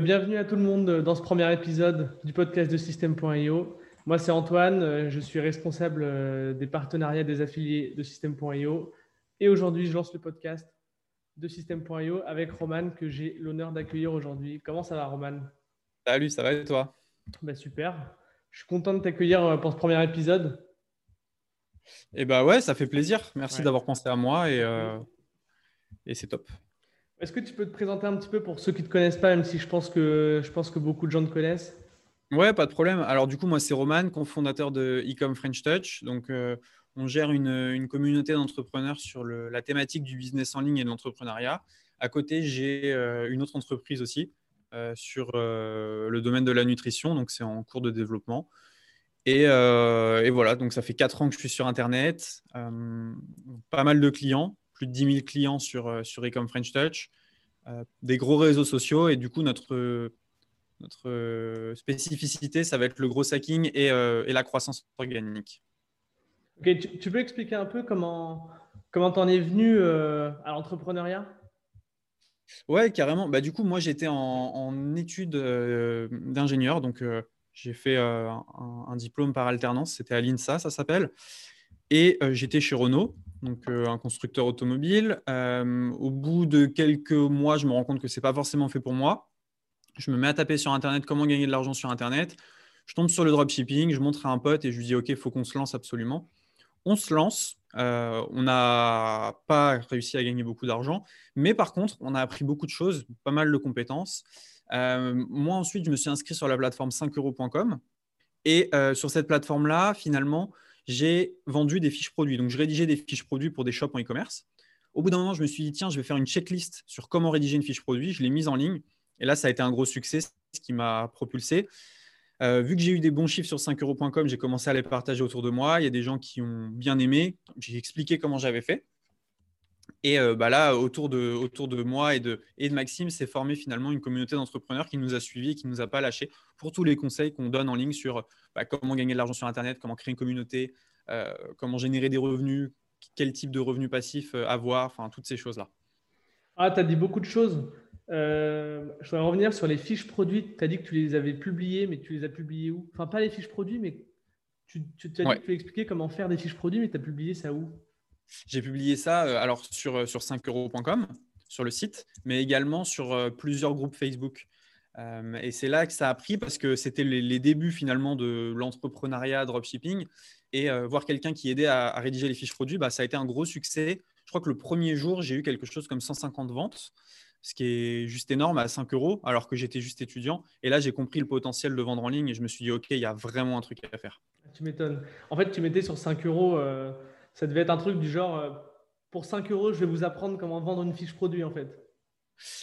Bienvenue à tout le monde dans ce premier épisode du podcast de System.io. Moi, c'est Antoine, je suis responsable des partenariats des affiliés de System.io et aujourd'hui, je lance le podcast de System.io avec Roman que j'ai l'honneur d'accueillir aujourd'hui. Comment ça va, Roman? Salut, ça va et toi? Ben, super, je suis content de t'accueillir pour ce premier épisode. Eh ben ouais, ça fait plaisir. Merci d'avoir pensé à moi et c'est top. Est-ce que tu peux te présenter un petit peu pour ceux qui ne te connaissent pas, même si je pense que beaucoup de gens te connaissent? Ouais, pas de problème. Alors du coup, moi, c'est Roman, cofondateur de Ecom French Touch. Donc, on gère une communauté d'entrepreneurs sur la thématique du business en ligne et de l'entrepreneuriat. À côté, j'ai une autre entreprise aussi sur le domaine de la nutrition. Donc, c'est en cours de développement. Et voilà, donc ça fait 4 ans que je suis sur Internet. Pas mal de clients. Plus de 10 000 clients sur Ecom French Touch, des gros réseaux sociaux. Et du coup, notre spécificité, ça va être le growth hacking et la croissance organique. Okay, tu peux expliquer un peu comment tu en es venu à l'entrepreneuriat? Ouais, carrément. Bah, du coup, moi, j'étais en études d'ingénieur. Donc, j'ai fait un diplôme par alternance. C'était à l'INSA, ça s'appelle. Et j'étais chez Renault, donc un constructeur automobile. Au bout de quelques mois, je me rends compte que ce n'est pas forcément fait pour moi. Je me mets à taper sur Internet, comment gagner de l'argent sur Internet. Je tombe sur le dropshipping, je montre à un pote et je lui dis « Ok, il faut qu'on se lance absolument ». On se lance, on n'a pas réussi à gagner beaucoup d'argent, mais par contre, on a appris beaucoup de choses, pas mal de compétences. Moi, ensuite, je me suis inscrit sur la plateforme 5euros.com et sur cette plateforme-là, finalement, j'ai vendu des fiches produits. Donc, je rédigeais des fiches produits pour des shops en e-commerce. Au bout d'un moment, je me suis dit, tiens, je vais faire une checklist sur comment rédiger une fiche produit. Je l'ai mise en ligne. Et là, ça a été un gros succès, ce qui m'a propulsé. Vu que j'ai eu des bons chiffres sur 5euros.com, j'ai commencé à les partager autour de moi. Il y a des gens qui ont bien aimé. J'ai expliqué comment j'avais fait. Et là, autour de moi et de Maxime, s'est formée finalement une communauté d'entrepreneurs qui nous a suivis et qui ne nous a pas lâchés pour tous les conseils qu'on donne en ligne sur comment gagner de l'argent sur Internet, comment créer une communauté, comment générer des revenus, quel type de revenus passifs avoir, enfin toutes ces choses-là. Ah, tu as dit beaucoup de choses. Je voudrais revenir sur les fiches produits. Tu as dit que tu les avais publiées, mais tu les as publiées où? Enfin, pas les fiches produits, mais tu as dit que tu expliquais comment faire des fiches produits, mais tu as publié ça où? J'ai publié ça alors sur 5euros.com, sur le site, mais également sur plusieurs groupes Facebook. Et c'est là que ça a pris parce que c'était les débuts finalement de l'entrepreneuriat dropshipping. Et voir quelqu'un qui aidait à rédiger les fiches produits, ça a été un gros succès. Je crois que le premier jour, j'ai eu quelque chose comme 150 ventes, ce qui est juste énorme à 5 euros, alors que j'étais juste étudiant. Et là, j'ai compris le potentiel de vendre en ligne et je me suis dit, OK, il y a vraiment un truc à faire. Tu m'étonnes. En fait, tu mettais sur 5 euros… Ça devait être un truc du genre, pour 5 euros, je vais vous apprendre comment vendre une fiche produit en fait.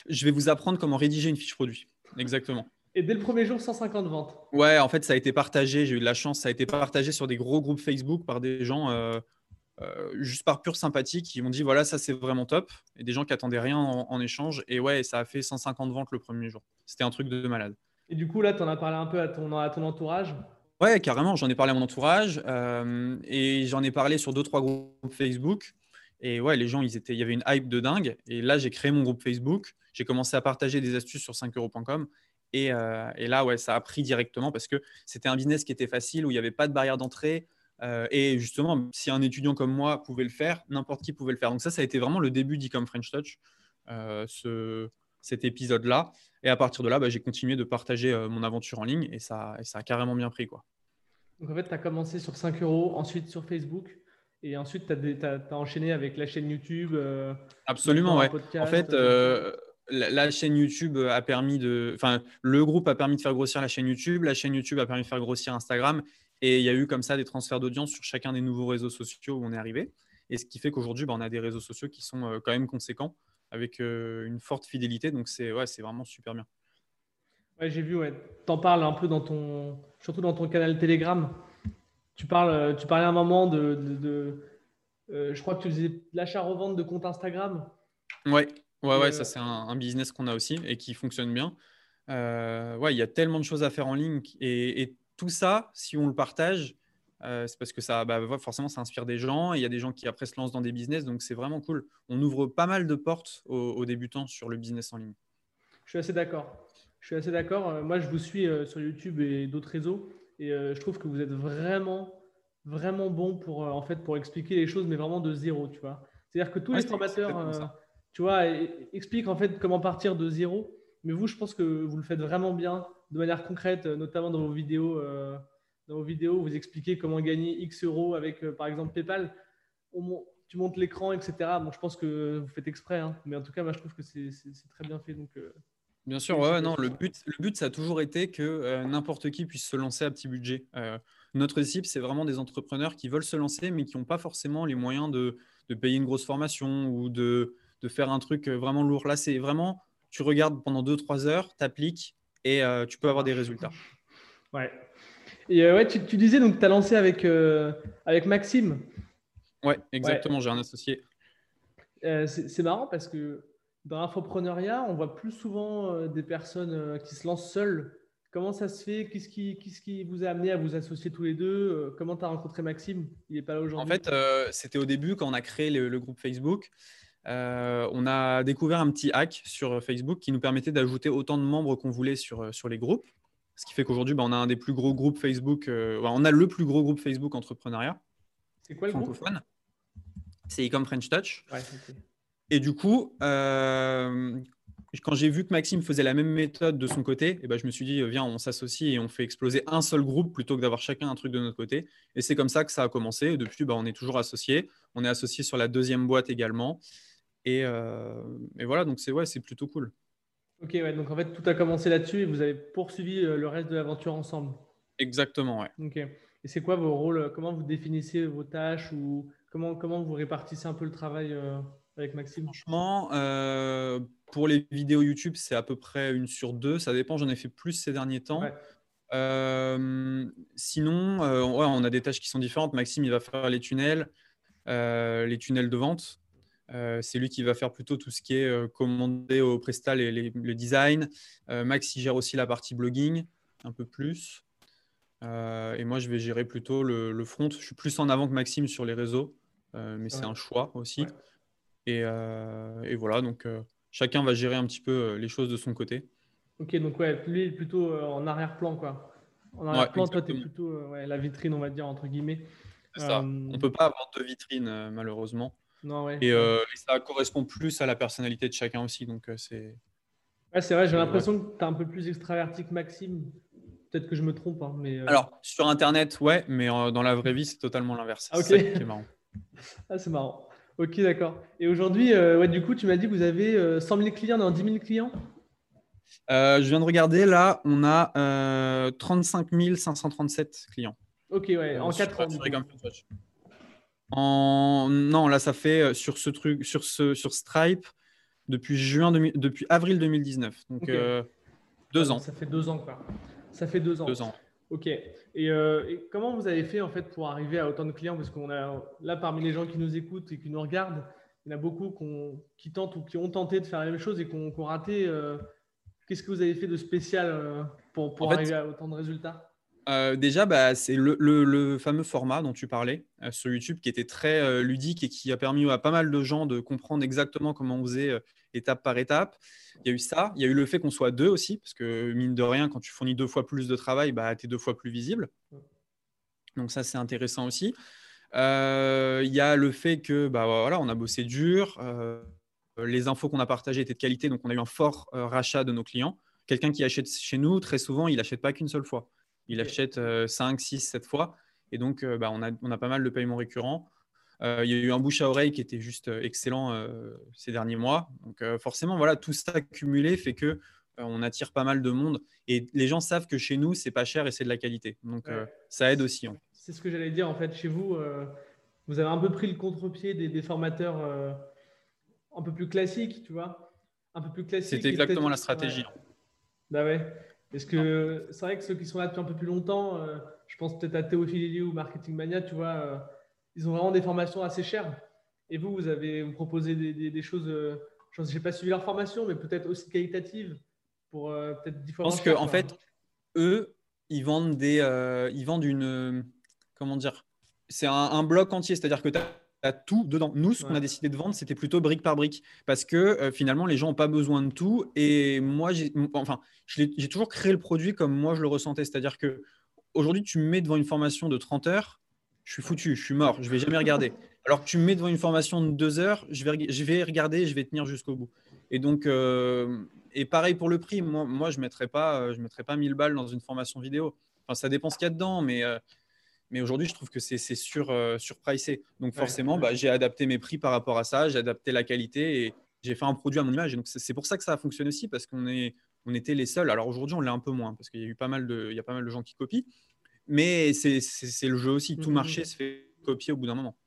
Je vais vous apprendre comment rédiger une fiche produit, exactement. Et dès le premier jour, 150 ventes. Ouais, en fait, ça a été partagé, j'ai eu de la chance, ça a été partagé sur des gros groupes Facebook par des gens juste par pure sympathie qui m'ont dit, voilà, ça c'est vraiment top. Et des gens qui n'attendaient rien en échange. Et ouais, ça a fait 150 ventes le premier jour. C'était un truc de malade. Et du coup, là, tu en as parlé un peu à ton entourage? Ouais, carrément, j'en ai parlé à mon entourage et j'en ai parlé sur 2-3 groupes Facebook. Et ouais, les gens, il y avait une hype de dingue. Et là, j'ai créé mon groupe Facebook. J'ai commencé à partager des astuces sur 5euros.com. Et là, ouais, ça a pris directement parce que c'était un business qui était facile, où il n'y avait pas de barrière d'entrée. Et justement, si un étudiant comme moi pouvait le faire, n'importe qui pouvait le faire. Donc ça a été vraiment le début d'Ecom French Touch, cet épisode-là. Et à partir de là, j'ai continué de partager mon aventure en ligne et ça a carrément bien pris, quoi. Donc, en fait, tu as commencé sur 5 euros, ensuite sur Facebook et ensuite, tu as enchaîné avec la chaîne YouTube. Absolument, ouais. Podcast, en fait, la chaîne YouTube a permis le groupe a permis de faire grossir la chaîne YouTube a permis de faire grossir Instagram et il y a eu comme ça des transferts d'audience sur chacun des nouveaux réseaux sociaux où on est arrivé. Et ce qui fait qu'aujourd'hui, on a des réseaux sociaux qui sont quand même conséquents, avec une forte fidélité. Donc, c'est vraiment super bien. Ouais, j'ai vu, ouais. Tu en parles un peu surtout dans ton canal Telegram. Tu parlais à un moment de je crois que tu faisais de l'achat-revente de compte Instagram. Ouais, ça, c'est un business qu'on a aussi et qui fonctionne bien. Ouais, il y a tellement de choses à faire en ligne. Et tout ça, si on le partage, c'est parce que ça, forcément, ça inspire des gens. Il y a des gens qui après se lancent dans des business, donc c'est vraiment cool. On ouvre pas mal de portes aux débutants sur le business en ligne. Je suis assez d'accord. Je suis assez d'accord. Moi, je vous suis sur YouTube et d'autres réseaux et je trouve que vous êtes vraiment bon pour, en fait, pour expliquer les choses, mais vraiment de zéro, tu vois. C'est-à-dire que tous les formateurs, tu vois, expliquent en fait comment partir de zéro. Mais vous, je pense que vous le faites vraiment bien de manière concrète, notamment dans vos vidéos. Dans vos vidéos, vous expliquez comment gagner X euros avec, par exemple, PayPal. Tu montes l'écran, etc. Bon, je pense que vous faites exprès, hein. Mais en tout cas, moi, je trouve que c'est très bien fait. Donc, bien sûr, ouais, non, le but, ça a toujours été que n'importe qui puisse se lancer à petit budget. Notre cible, c'est vraiment des entrepreneurs qui veulent se lancer, mais qui n'ont pas forcément les moyens de payer une grosse formation ou de faire un truc vraiment lourd. Là, c'est vraiment, tu regardes pendant 2-3 heures, tu appliques et tu peux avoir des résultats. Ouais. Et ouais, tu disais, donc, tu as lancé avec Maxime. Ouais, exactement, ouais. J'ai un associé. C'est marrant parce que dans l'infopreneuriat, on voit plus souvent des personnes qui se lancent seules. Comment ça se fait? Qu'est-ce qui vous a amené à vous associer tous les deux? Comment tu as rencontré Maxime? Il n'est pas là aujourd'hui. En fait, c'était au début quand on a créé le groupe Facebook. On a découvert un petit hack sur Facebook qui nous permettait d'ajouter autant de membres qu'on voulait sur les groupes. Ce qui fait qu'aujourd'hui, on a un des plus gros groupes Facebook. On a le plus gros groupe Facebook entrepreneuriat. C'est quoi le groupe? C'est Ecom French Touch. Ouais, okay. Et du coup, quand j'ai vu que Maxime faisait la même méthode de son côté, je me suis dit, viens, on s'associe et on fait exploser un seul groupe plutôt que d'avoir chacun un truc de notre côté. Et c'est comme ça que ça a commencé. Et depuis, on est toujours associés. On est associés sur la deuxième boîte également. Et voilà, donc c'est plutôt cool. Ok, ouais, donc en fait, tout a commencé là-dessus et vous avez poursuivi le reste de l'aventure ensemble. Exactement, ouais. Ok. Et c'est quoi vos rôles? Comment vous définissez vos tâches ou comment vous répartissez un peu le travail avec Maxime? Franchement, pour les vidéos YouTube, c'est à peu près 1/2. Ça dépend, j'en ai fait plus ces derniers temps. Ouais. Sinon, on a des tâches qui sont différentes. Maxime, il va faire les tunnels de vente. C'est lui qui va faire plutôt tout ce qui est commandé au Presta, le design. Max, il gère aussi la partie blogging, un peu plus. Et moi, je vais gérer plutôt le front. Je suis plus en avant que Maxime sur les réseaux, mais c'est un choix aussi. Ouais. Et voilà, donc chacun va gérer un petit peu les choses de son côté. Ok, donc ouais, lui est plutôt en arrière-plan, quoi. En arrière-plan, ouais, toi, tu es plutôt la vitrine, on va dire, entre guillemets. C'est ça. On ne peut pas avoir deux vitrines, malheureusement. Non, ouais. Et ça correspond plus à la personnalité de chacun aussi. Donc, c'est vrai, j'ai l'impression que tu es un peu plus extraverti que Maxime. Peut-être que je me trompe, hein, mais alors, sur Internet, ouais, mais dans la vraie vie, c'est totalement l'inverse. Ah, okay. C'est ça qui est marrant. Ah, c'est marrant. Ok, d'accord. Et aujourd'hui, du coup, tu m'as dit que vous avez 100 000 clients, non, 10 000 clients. Je viens de regarder, là, on a 35 537 clients. Ok, ouais, en 4 ans. Non, là, ça fait sur Stripe depuis avril 2019. Donc, okay. 2 ans. Ça fait 2 ans, quoi. Ça fait 2 ans. 2 ans. Ok. Et comment vous avez fait en fait pour arriver à autant de clients? Parce qu'on a là parmi les gens qui nous écoutent et qui nous regardent, il y en a beaucoup qui tentent ou qui ont tenté de faire la même chose et qui ont raté. Qu'est-ce que vous avez fait de spécial pour arriver à autant de résultats? Déjà, c'est le fameux format dont tu parlais sur YouTube qui était très ludique et qui a permis à pas mal de gens de comprendre exactement comment on faisait étape par étape. Il y a eu ça. Il y a eu le fait qu'on soit 2 aussi parce que mine de rien, quand tu fournis 2 fois plus de travail, tu es 2 fois plus visible. Donc ça, c'est intéressant aussi. Il y a le fait que on a bossé dur. Les infos qu'on a partagées étaient de qualité. Donc, on a eu un fort rachat de nos clients. Quelqu'un qui achète chez nous, très souvent, il n'achète pas qu'une seule fois. Il achète 5, 6, 7 fois. Et donc, on a pas mal de paiements récurrents. Il y a eu un bouche à oreille qui était juste excellent ces derniers mois. Donc, forcément, voilà, tout ça cumulé fait qu'on attire pas mal de monde. Et les gens savent que chez nous, c'est pas cher et c'est de la qualité. Donc, ça aide aussi. En fait. C'est ce que j'allais dire. En fait, chez vous, vous avez un peu pris le contre-pied des formateurs un peu plus classiques, tu vois. Un peu plus classiques. C'était exactement la stratégie. Ouais. Bah ouais. Est-ce que c'est vrai que ceux qui sont là depuis un peu plus longtemps, je pense peut-être à Théophile ou Marketing Mania, tu vois, ils ont vraiment des formations assez chères. Et vous proposez des choses, je n'ai pas suivi leur formation, mais peut-être aussi qualitatives pour peut-être 10 fois moins. Je pense qu'en fait, eux, ils vendent une, comment dire, c'est un bloc entier, c'est-à-dire que tu as as tout dedans. Nous, ce qu'on a décidé de vendre, c'était plutôt brique par brique parce que finalement, les gens n'ont pas besoin de tout. Et moi, j'ai toujours créé le produit comme moi, je le ressentais. C'est-à-dire que aujourd'hui, tu me mets devant une formation de 30 heures, je suis foutu, je suis mort, je ne vais jamais regarder. Alors que tu me mets devant une formation de 2 heures, je vais regarder, je vais tenir jusqu'au bout. Et donc, et pareil pour le prix. Moi je ne mettrais pas, 1000 balles dans une formation vidéo. Enfin, ça dépend ce qu'il y a dedans, mais aujourd'hui, je trouve que c'est surpricé. Donc forcément, j'ai adapté mes prix par rapport à ça, j'ai adapté la qualité et j'ai fait un produit à mon image. Et donc, c'est pour ça que ça a fonctionné aussi, parce qu'on était les seuls. Alors aujourd'hui, on l'est un peu moins, parce qu'il y a eu pas mal de gens qui copient. Mais c'est le jeu aussi. Tout marché se fait copier au bout d'un moment.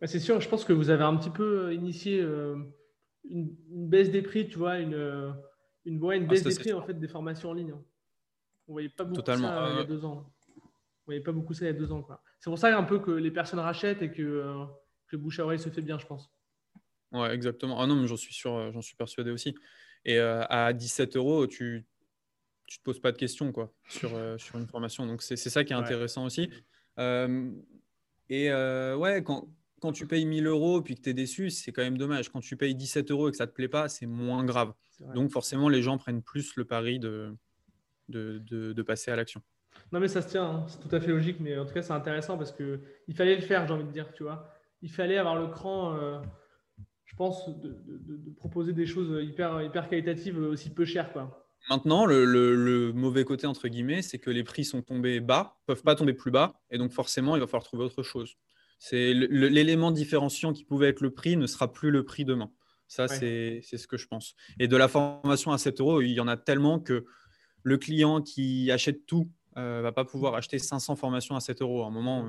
Ouais, c'est sûr, je pense que vous avez un petit peu initié une baisse des prix, tu vois, une baisse des prix en fait, des formations en ligne. Hein. On ne voyait pas beaucoup ça il y a 2 ans. Vous voyez pas beaucoup ça il y a 2 ans. C'est pour ça un peu que les personnes rachètent et que le bouche à oreille se fait bien, je pense. Ouais, exactement. Ah non, mais j'en suis sûr, j'en suis persuadé aussi. Et à 17 €, tu te poses pas de questions sur une formation. Donc, c'est ça qui est intéressant aussi. Quand tu payes 1000 € puis que tu es déçu, c'est quand même dommage. Quand tu payes 17 € et que ça te plaît pas, c'est moins grave. Donc, forcément, les gens prennent plus le pari de passer à l'action. Non, mais ça se tient, hein. C'est tout à fait logique, mais en tout cas, c'est intéressant parce qu'il fallait le faire, j'ai envie de dire, tu vois. Il fallait avoir le cran, je pense, de proposer des choses hyper qualitatives aussi peu chères, quoi. Maintenant, le mauvais côté, entre guillemets, c'est que les prix sont tombés bas, peuvent pas tomber plus bas, et donc forcément, il va falloir trouver autre chose. C'est l'élément différenciant qui pouvait être le prix ne sera plus le prix demain. Ça, c'est ce que je pense. Et de la formation à 7 €, il y en a tellement que le client qui achète tout, va pas pouvoir acheter 500 formations à 7 € à un moment.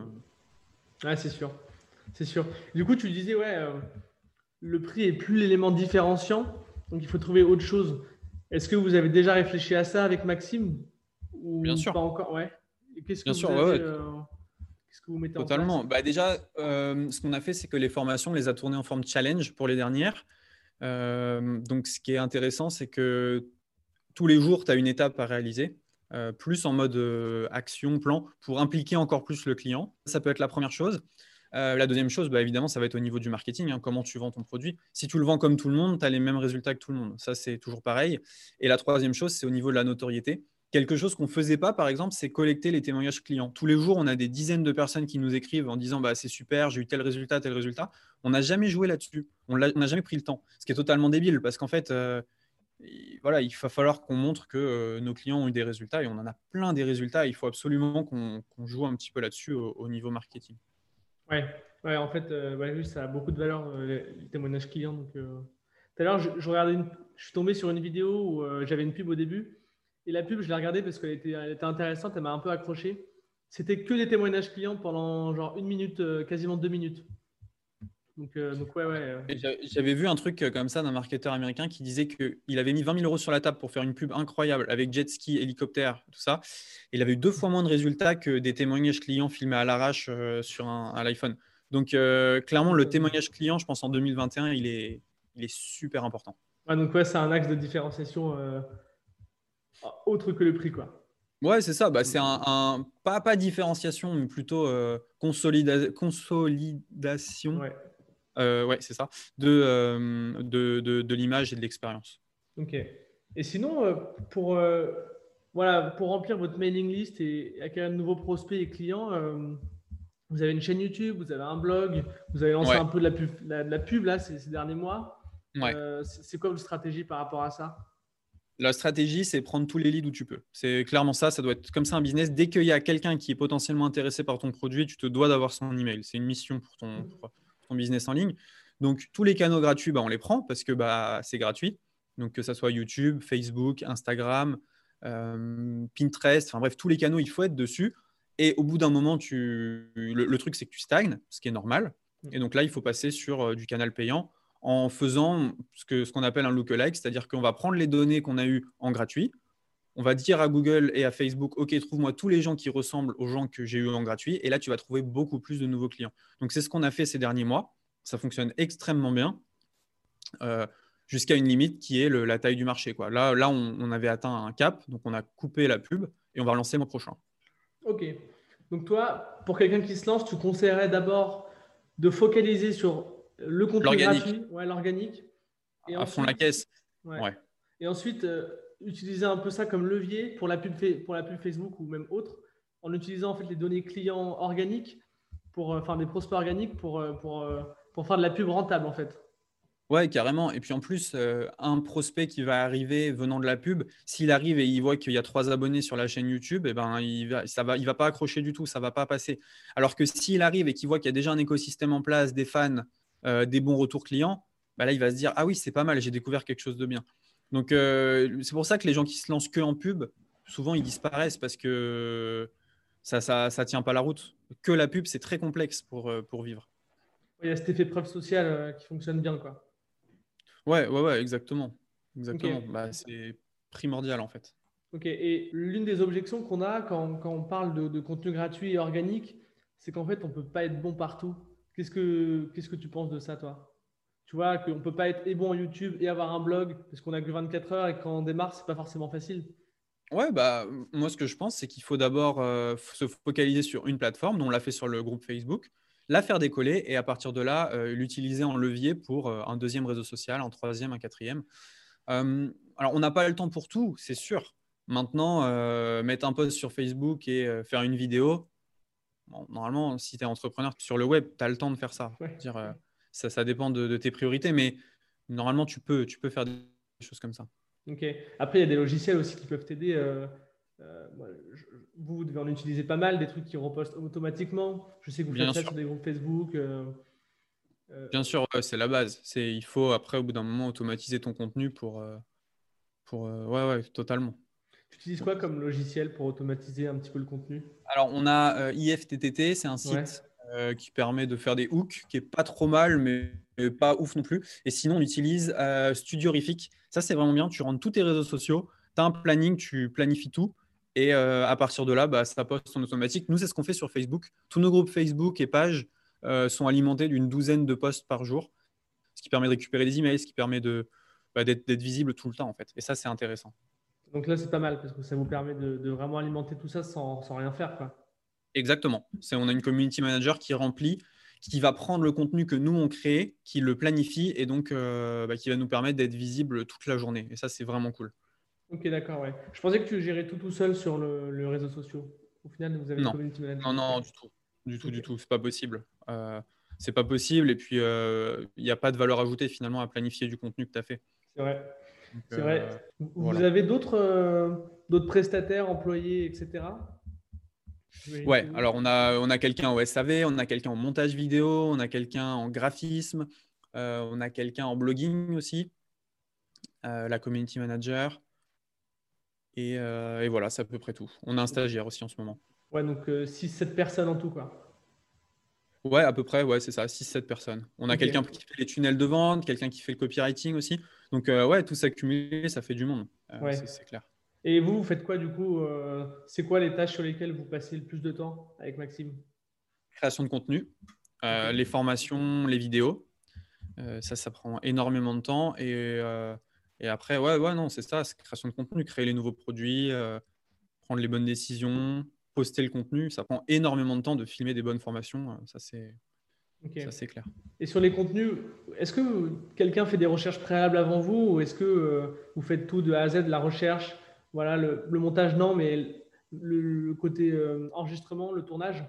Ouais, c'est sûr. Du coup, tu disais, le prix est plus l'élément différenciant, donc il faut trouver autre chose. Est-ce que vous avez déjà réfléchi à ça avec Maxime ou bien sûr. Pas encore? Ouais. Qu'est-ce que vous mettez en place ? Totalement. Bah, déjà, ce qu'on a fait, c'est que les formations, on les a tournées en forme de challenge pour les dernières. Donc, ce qui est intéressant, c'est que tous les jours, tu as une étape à réaliser. Plus en mode action, plan, pour impliquer encore plus le client. Ça peut être la première chose. La deuxième chose, évidemment, ça va être au niveau du marketing, hein, comment tu vends ton produit. Si tu le vends comme tout le monde, tu as les mêmes résultats que tout le monde. Ça, c'est toujours pareil. Et la troisième chose, c'est au niveau de la notoriété. Quelque chose qu'on ne faisait pas, par exemple, c'est collecter les témoignages clients. Tous les jours, on a des dizaines de personnes qui nous écrivent en disant « c'est super, j'ai eu tel résultat ». On n'a jamais joué là-dessus. On n'a jamais pris le temps. Ce qui est totalement débile parce qu'en fait… il va falloir qu'on montre que nos clients ont eu des résultats et on en a plein des résultats. Il faut absolument qu'on joue un petit peu là-dessus au niveau marketing. Ouais, en fait, ça a beaucoup de valeur, les témoignages clients. Donc, tout à l'heure, je suis tombé sur une vidéo où j'avais une pub au début et la pub, je l'ai regardée parce qu'elle était intéressante, elle m'a un peu accroché. C'était que des témoignages clients pendant genre 1 minute, quasiment 2 minutes. Donc J'avais vu un truc comme ça d'un marketeur américain qui disait qu'il avait mis 20 000 € sur la table pour faire une pub incroyable avec jet ski, hélicoptère, tout ça. Il avait eu 2 fois moins de résultats que des témoignages clients filmés à l'arrache sur à l'iPhone. Donc, clairement, le témoignage client, je pense, en 2021, il est super important. Ouais, donc, c'est un axe de différenciation autre que le prix, quoi. Ouais, c'est ça. C'est un pas différenciation, mais plutôt consolidation. Ouais. C'est ça, de l'image et de l'expérience. Ok. Et sinon, pour remplir votre mailing list et acquérir de nouveaux prospects et clients, vous avez une chaîne YouTube, vous avez un blog, vous avez lancé un peu de la pub là, ces derniers mois. Ouais. C'est quoi votre stratégie par rapport à ça ? La stratégie, c'est prendre tous les leads où tu peux. C'est clairement ça. Ça doit être comme ça un business. Dès qu'il y a quelqu'un qui est potentiellement intéressé par ton produit, tu te dois d'avoir son email. C'est une mission pour ton… Ton business en ligne. Donc, tous les canaux gratuits, on les prend parce que c'est gratuit. Donc, que ça soit YouTube, Facebook, Instagram, Pinterest, enfin bref, tous les canaux, il faut être dessus. Et au bout d'un moment, le truc, c'est que tu stagnes, ce qui est normal. Et donc là, il faut passer sur du canal payant en faisant ce qu'on appelle un lookalike, c'est-à-dire qu'on va prendre les données qu'on a eues en gratuit. On va dire à Google et à Facebook, « Ok, trouve-moi tous les gens qui ressemblent aux gens que j'ai eu en gratuit. » Et là, tu vas trouver beaucoup plus de nouveaux clients. Donc, c'est ce qu'on a fait ces derniers mois. Ça fonctionne extrêmement bien jusqu'à une limite qui est la taille du marché. Là, on avait atteint un cap. Donc, on a coupé la pub et on va relancer le mois prochain. Ok. Donc, toi, pour quelqu'un qui se lance, tu conseillerais d'abord de focaliser sur le contenu gratuit, l'organique. Et à fond la caisse. Ouais. Ouais. Et ensuite, utiliser un peu ça comme levier pour la pub Facebook ou même autre, en utilisant en fait les données clients organiques pour faire des prospects organiques pour faire de la pub rentable en fait. Ouais, carrément. Et puis en plus, un prospect qui va arriver venant de la pub, s'il arrive et il voit qu'il y a 3 abonnés sur la chaîne YouTube, eh ben, il va pas accrocher du tout, ça va pas passer. Alors que s'il arrive et qu'il voit qu'il y a déjà un écosystème en place, des fans, des bons retours clients, bah là, il va se dire « Ah oui, c'est pas mal, j'ai découvert quelque chose de bien. » Donc, c'est pour ça que les gens qui se lancent que en pub, souvent, ils disparaissent parce que ça tient pas la route. Que la pub, c'est très complexe pour vivre. Il y a cet effet preuve sociale qui fonctionne bien, quoi. Ouais, exactement. Okay. Bah, c'est primordial en fait. Ok, et l'une des objections qu'on a quand on parle de contenu gratuit et organique, c'est qu'en fait, on ne peut pas être bon partout. Qu'est-ce que tu penses de ça, toi? Tu vois, qu'on ne peut pas être bon en YouTube et avoir un blog parce qu'on a que 24 heures et quand on démarre, ce n'est pas forcément facile. Ouais, bah, moi, ce que je pense, c'est qu'il faut d'abord se focaliser sur une plateforme. On l'a fait sur le groupe Facebook. La faire décoller et à partir de là, l'utiliser en levier pour un deuxième réseau social, un troisième, un quatrième. Alors, on n'a pas le temps pour tout, c'est sûr. Maintenant, mettre un post sur Facebook et faire une vidéo, bon, normalement, si tu es entrepreneur sur le web, tu as le temps de faire ça. Ouais. Dire, ça dépend de tes priorités, mais normalement, tu peux faire des choses comme ça. Ok. Après, il y a des logiciels aussi qui peuvent t'aider. Vous devez en utiliser pas mal, des trucs qui repostent automatiquement. Je sais que vous faites ça sur des groupes Facebook. Bien sûr, c'est la base. Il faut après, au bout d'un moment, automatiser ton contenu pour ouais, totalement. Tu utilises quoi comme logiciel pour automatiser un petit peu le contenu? Alors, on a IFTTT, c'est un site qui permet de faire des hooks, qui est pas trop mal, mais pas ouf non plus. Et sinon, on utilise StudioRific. Ça, c'est vraiment bien. Tu rentres tous tes réseaux sociaux, tu as un planning, tu planifies tout. Et à partir de là, bah, ça poste en automatique. Nous, c'est ce qu'on fait sur Facebook. Tous nos groupes Facebook et pages sont alimentés d'une 12aine de posts par jour, ce qui permet de récupérer des emails, ce qui permet d'être visible tout le temps, en fait. Et ça, c'est intéressant. Donc là, c'est pas mal parce que ça vous permet de vraiment alimenter tout ça sans rien faire, quoi. Exactement. On a une community manager qui remplit, qui va prendre le contenu que nous, on crée, qui le planifie et donc qui va nous permettre d'être visible toute la journée. Et ça, c'est vraiment cool. Ok, d'accord, ouais. Je pensais que tu gérais tout seul sur le réseau social. Au final, vous avez une community manager. Non, du tout. C'est pas possible. C'est pas possible. Et puis, il n'y a pas de valeur ajoutée finalement à planifier du contenu que tu as fait. C'est vrai. Donc, c'est vrai. Vous avez d'autres prestataires, employés, etc. Ouais. Alors, on a quelqu'un au SAV, on a quelqu'un en montage vidéo, on a quelqu'un en graphisme, on a quelqu'un en blogging aussi, la community manager. Et voilà, c'est à peu près tout. On a un stagiaire aussi en ce moment. Ouais, donc 6-7 personnes en tout, quoi. Ouais, à peu près, ouais, c'est ça, 6-7 personnes. On a quelqu'un qui fait les tunnels de vente, quelqu'un qui fait le copywriting aussi. Donc, ouais, tout s'accumule, ça fait du monde. C'est clair. Et vous faites quoi du coup? C'est quoi les tâches sur lesquelles vous passez le plus de temps avec Maxime? Création de contenu, les formations, les vidéos. Ça prend énormément de temps. Et après, non, c'est ça, c'est création de contenu, créer les nouveaux produits, prendre les bonnes décisions, poster le contenu. Ça prend énormément de temps de filmer des bonnes formations, ça, c'est clair. Et sur les contenus, est-ce que quelqu'un fait des recherches préalables avant vous ou est-ce que vous faites tout de A à Z, la recherche, voilà, le montage, non, mais le côté enregistrement, le tournage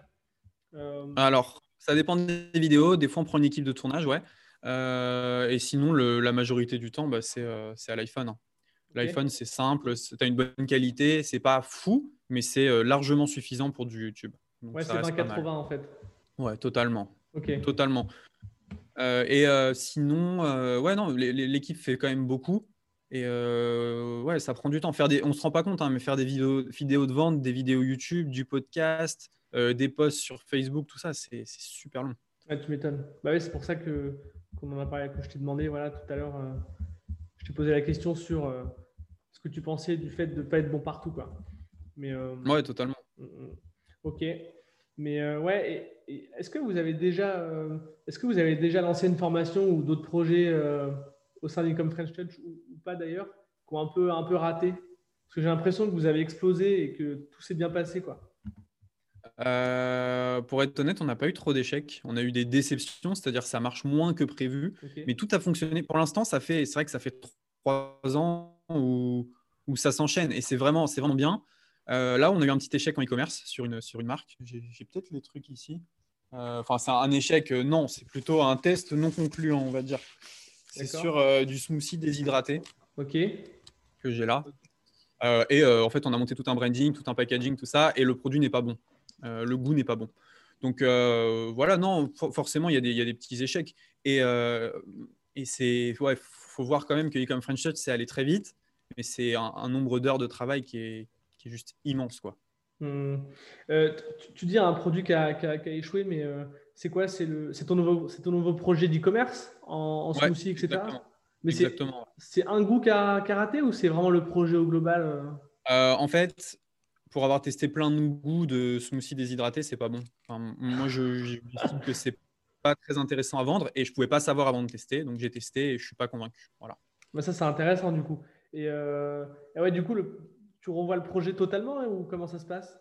Alors, ça dépend des vidéos. Des fois, on prend une équipe de tournage, ouais. Et sinon, la majorité du temps, bah, c'est à l'iPhone. Hein. L'iPhone, c'est simple, tu as une bonne qualité, c'est pas fou, mais c'est largement suffisant pour du YouTube. Donc, ouais, c'est 20-80 en fait. Ouais, totalement. Okay. Totalement. L'équipe fait quand même beaucoup. Et ouais, ça prend du temps. On ne se rend pas compte, hein, mais faire des vidéos de vente, des vidéos YouTube, du podcast, des posts sur Facebook, tout ça, c'est super long. Ouais, tu m'étonnes. Bah oui, c'est pour ça qu'on en a parlé, que je t'ai demandé tout à l'heure, je t'ai posé la question sur ce que tu pensais du fait de ne pas être bon partout, quoi. Mais, ouais, totalement. Ok. Mais est-ce que vous avez déjà lancé une formation ou d'autres projets au sein d'Ecom French Touch ou pas d'ailleurs, qui ont un peu raté? Parce que j'ai l'impression que vous avez explosé et que tout s'est bien passé, quoi. Pour être honnête, on n'a pas eu trop d'échecs. On a eu des déceptions, c'est-à-dire ça marche moins que prévu. Okay. Mais tout a fonctionné. Pour l'instant, c'est vrai que ça fait 3 ans où ça s'enchaîne. Et c'est vraiment bien. Là, on a eu un petit échec en e-commerce sur une marque. J'ai peut-être les trucs ici. Enfin, c'est un échec. Non, c'est plutôt un test non concluant, on va dire. C'est sur du smoothie déshydraté que j'ai là. En fait, on a monté tout un branding, tout un packaging, tout ça. Et le produit n'est pas bon. Le goût n'est pas bon. Donc, voilà, non, forcément, il y a des petits échecs. Et faut voir quand même que Ecom French Touch, c'est aller très vite. Mais c'est un nombre d'heures de travail qui est juste immense, quoi. Mmh. Tu dis un produit qui a échoué, mais c'est quoi? C'est ton nouveau projet d'e-commerce en smoothie, etc. Exactement. Mais c'est un goût qui a raté ou c'est vraiment le projet au global? En fait, pour avoir testé plein de goûts de smoothie déshydraté, c'est pas bon. Enfin, moi, je décide que c'est pas très intéressant à vendre et je pouvais pas savoir avant de tester, donc j'ai testé et je suis pas convaincu. Voilà. Bah ça, c'est intéressant du coup. Et ouais, du coup, tu revois le projet totalement hein, ou comment ça se passe?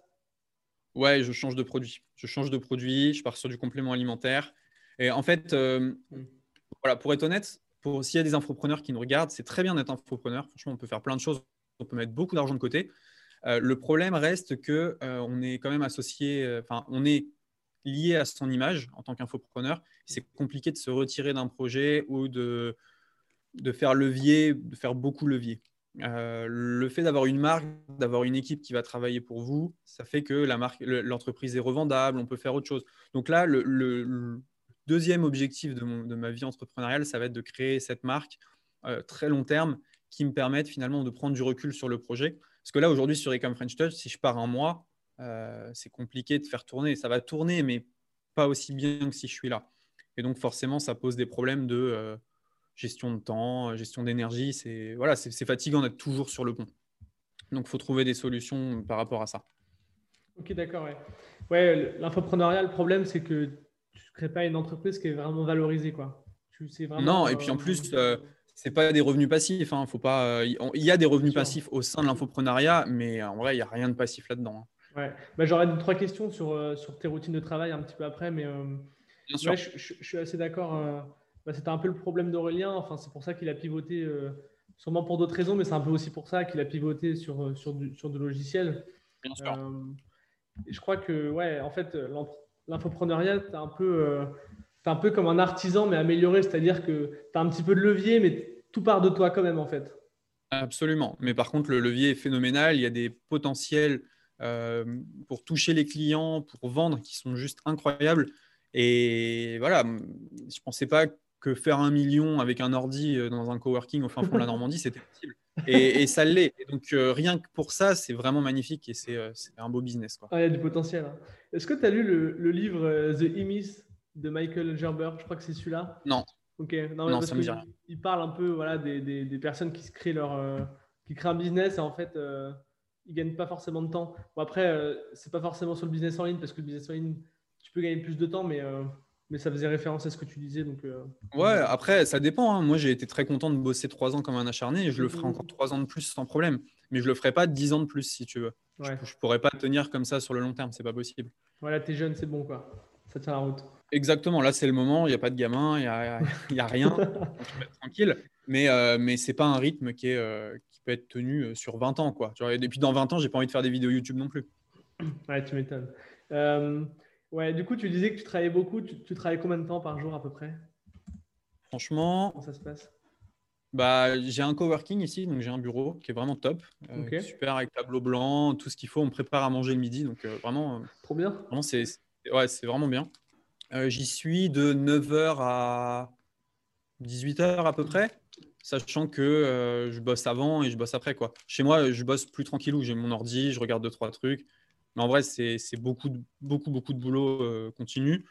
Ouais, je change de produit. Je pars sur du complément alimentaire. Et en fait, voilà, pour être honnête, s'il y a des infopreneurs qui nous regardent, c'est très bien d'être infopreneur. Franchement, on peut faire plein de choses. On peut mettre beaucoup d'argent de côté. Le problème reste que on est quand même associé, on est lié à son image en tant qu'infopreneur. C'est compliqué de se retirer d'un projet ou de faire levier, de faire beaucoup levier. Le fait d'avoir une marque, d'avoir une équipe qui va travailler pour vous, ça fait que l'entreprise est revendable, on peut faire autre chose. Donc là, le deuxième objectif de ma vie entrepreneuriale, ça va être de créer cette marque très long terme qui me permette finalement de prendre du recul sur le projet. Parce que là, aujourd'hui, sur Ecom French Touch, si je pars un mois, c'est compliqué de faire tourner. Ça va tourner, mais pas aussi bien que si je suis là. Et donc, forcément, ça pose des problèmes de gestion de temps, gestion d'énergie. C'est fatigant d'être toujours sur le pont. Donc, il faut trouver des solutions par rapport à ça. Ok, d'accord. Ouais, l'infopreneuriat, le problème, c'est que tu ne crées pas une entreprise qui est vraiment valorisée, quoi. Non, et puis en plus, ce n'est pas des revenus passifs. Hein. Il y a des revenus passifs au sein de l'infoprenariat, mais en vrai, il n'y a rien de passif là-dedans. Hein. Ouais. Bah, j'aurais 2-3 questions sur tes routines de travail un petit peu après, mais bien sûr. Ouais, je suis assez d'accord. Bah, c'était un peu le problème d'Aurélien. Enfin, c'est pour ça qu'il a pivoté, sûrement pour d'autres raisons, mais c'est un peu aussi pour ça qu'il a pivoté sur du logiciel. Bien sûr. Et je crois que, ouais, en fait, l'infopreneuriat, tu es un peu comme un artisan, mais amélioré. C'est-à-dire que tu as un petit peu de levier, mais tout part de toi quand même, en fait. Absolument. Mais par contre, le levier est phénoménal. Il y a des potentiels pour toucher les clients, pour vendre, qui sont juste incroyables. Et voilà, je ne pensais pas que faire 1 million avec un ordi dans un coworking au fin fond de la Normandie, c'était possible. Et ça l'est. Et donc, rien que pour ça, c'est vraiment magnifique et c'est un beau business, quoi. Ah, il y a du potentiel. Hein. Est-ce que tu as lu le livre The Immis de Michael Gerber? Je crois que c'est celui-là. Non. Ok. Non, ça me dit rien. Il parle un peu voilà, des personnes qui se créent qui créent un business et en fait, ils ne gagnent pas forcément de temps. Bon, après, ce n'est pas forcément sur le business en ligne parce que le business en ligne, tu peux gagner plus de temps, mais ça faisait référence à ce que tu disais. Donc, ouais, après, ça dépend. Hein. Moi, j'ai été très content de bosser 3 ans comme un acharné et je le ferai encore 3 ans de plus sans problème. Mais je ne le ferai pas 10 ans de plus, si tu veux. Ouais. Je ne pourrais pas tenir comme ça sur le long terme. Ce n'est pas possible. Voilà, tu es jeune, c'est bon, quoi. Ça tient la route. Exactement. Là, c'est le moment. Il n'y a pas de gamin. Il n'y a rien. Donc, je vais être tranquille. Mais ce n'est pas un rythme qui peut être tenu sur 20 ans, quoi. Tu vois, et puis, dans 20 ans, je n'ai pas envie de faire des vidéos YouTube non plus. Ouais, tu m'étonnes. Ouais, du coup, tu disais que tu travaillais beaucoup. Tu travailles combien de temps par jour à peu près? Franchement… Comment ça se passe? Bah, j'ai un coworking ici, donc j'ai un bureau qui est vraiment top. Okay. Super, avec tableau blanc, tout ce qu'il faut. On me prépare à manger le midi, donc vraiment… Trop bien. Vraiment, c'est vraiment bien. J'y suis de 9h à 18h à peu près, sachant que je bosse avant et je bosse après, quoi. Chez moi, je bosse plus tranquillou. J'ai mon ordi, je regarde 2-3 trucs. Mais en vrai, c'est beaucoup de boulot continu.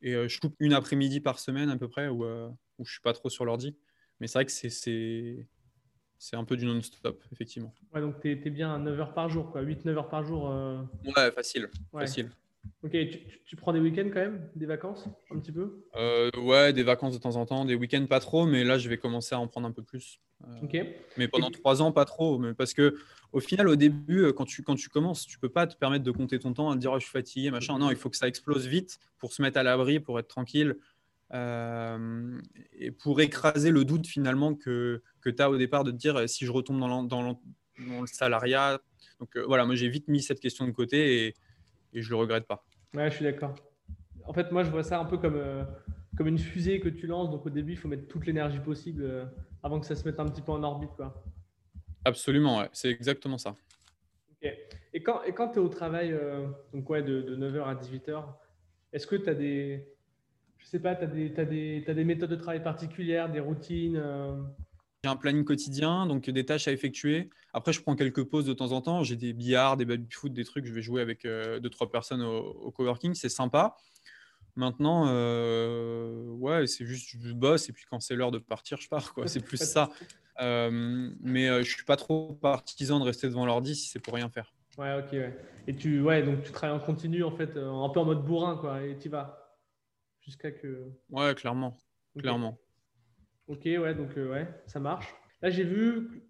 Et je coupe une après-midi par semaine à peu près où je ne suis pas trop sur l'ordi. Mais c'est vrai que c'est un peu du non-stop, effectivement. Ouais, donc tu es bien à 9 heures par jour, quoi. 8-9 heures par jour. Ouais, facile. Ok, tu prends des week-ends quand même, des vacances un petit peu? Ouais, des vacances de temps en temps, des week-ends pas trop, mais là je vais commencer à en prendre un peu plus. Mais pendant 3 ans, pas trop. Mais parce que au final, au début, quand tu commences, tu peux pas te permettre de compter ton temps, à te dire oh, je suis fatigué, machin. Non, il faut que ça explose vite pour se mettre à l'abri, pour être tranquille et pour écraser le doute finalement que tu as au départ de te dire si je retombe dans le salariat. Donc voilà, moi j'ai vite mis cette question de côté et je le regrette pas. Ouais, je suis d'accord. En fait, moi, je vois ça un peu comme une fusée que tu lances. Donc, au début, il faut mettre toute l'énergie possible avant que ça se mette un petit peu en orbite, quoi. Absolument, ouais. C'est exactement ça. Okay. Et quand tu es au travail donc ouais, de 9h à 18h, est-ce que tu as des, je sais pas, t'as des méthodes de travail particulières, des routines J'ai un planning quotidien, donc des tâches à effectuer. Après, je prends quelques pauses de temps en temps. J'ai des billards, des baby-foot, des trucs. Je vais jouer avec 2-3 personnes au coworking. C'est sympa. Maintenant, ouais, c'est juste je bosse et puis quand c'est l'heure de partir, je pars, quoi. C'est plus ça. Mais je suis pas trop partisan de rester devant l'ordi si c'est pour rien faire. Ouais, ok. Ouais. Et donc tu travailles en continu en fait, un peu en mode bourrin, quoi. Et tu vas jusqu'à que. Ouais, clairement, okay. Clairement. Ok, ouais, donc ouais, ça marche. Là, j'ai vu,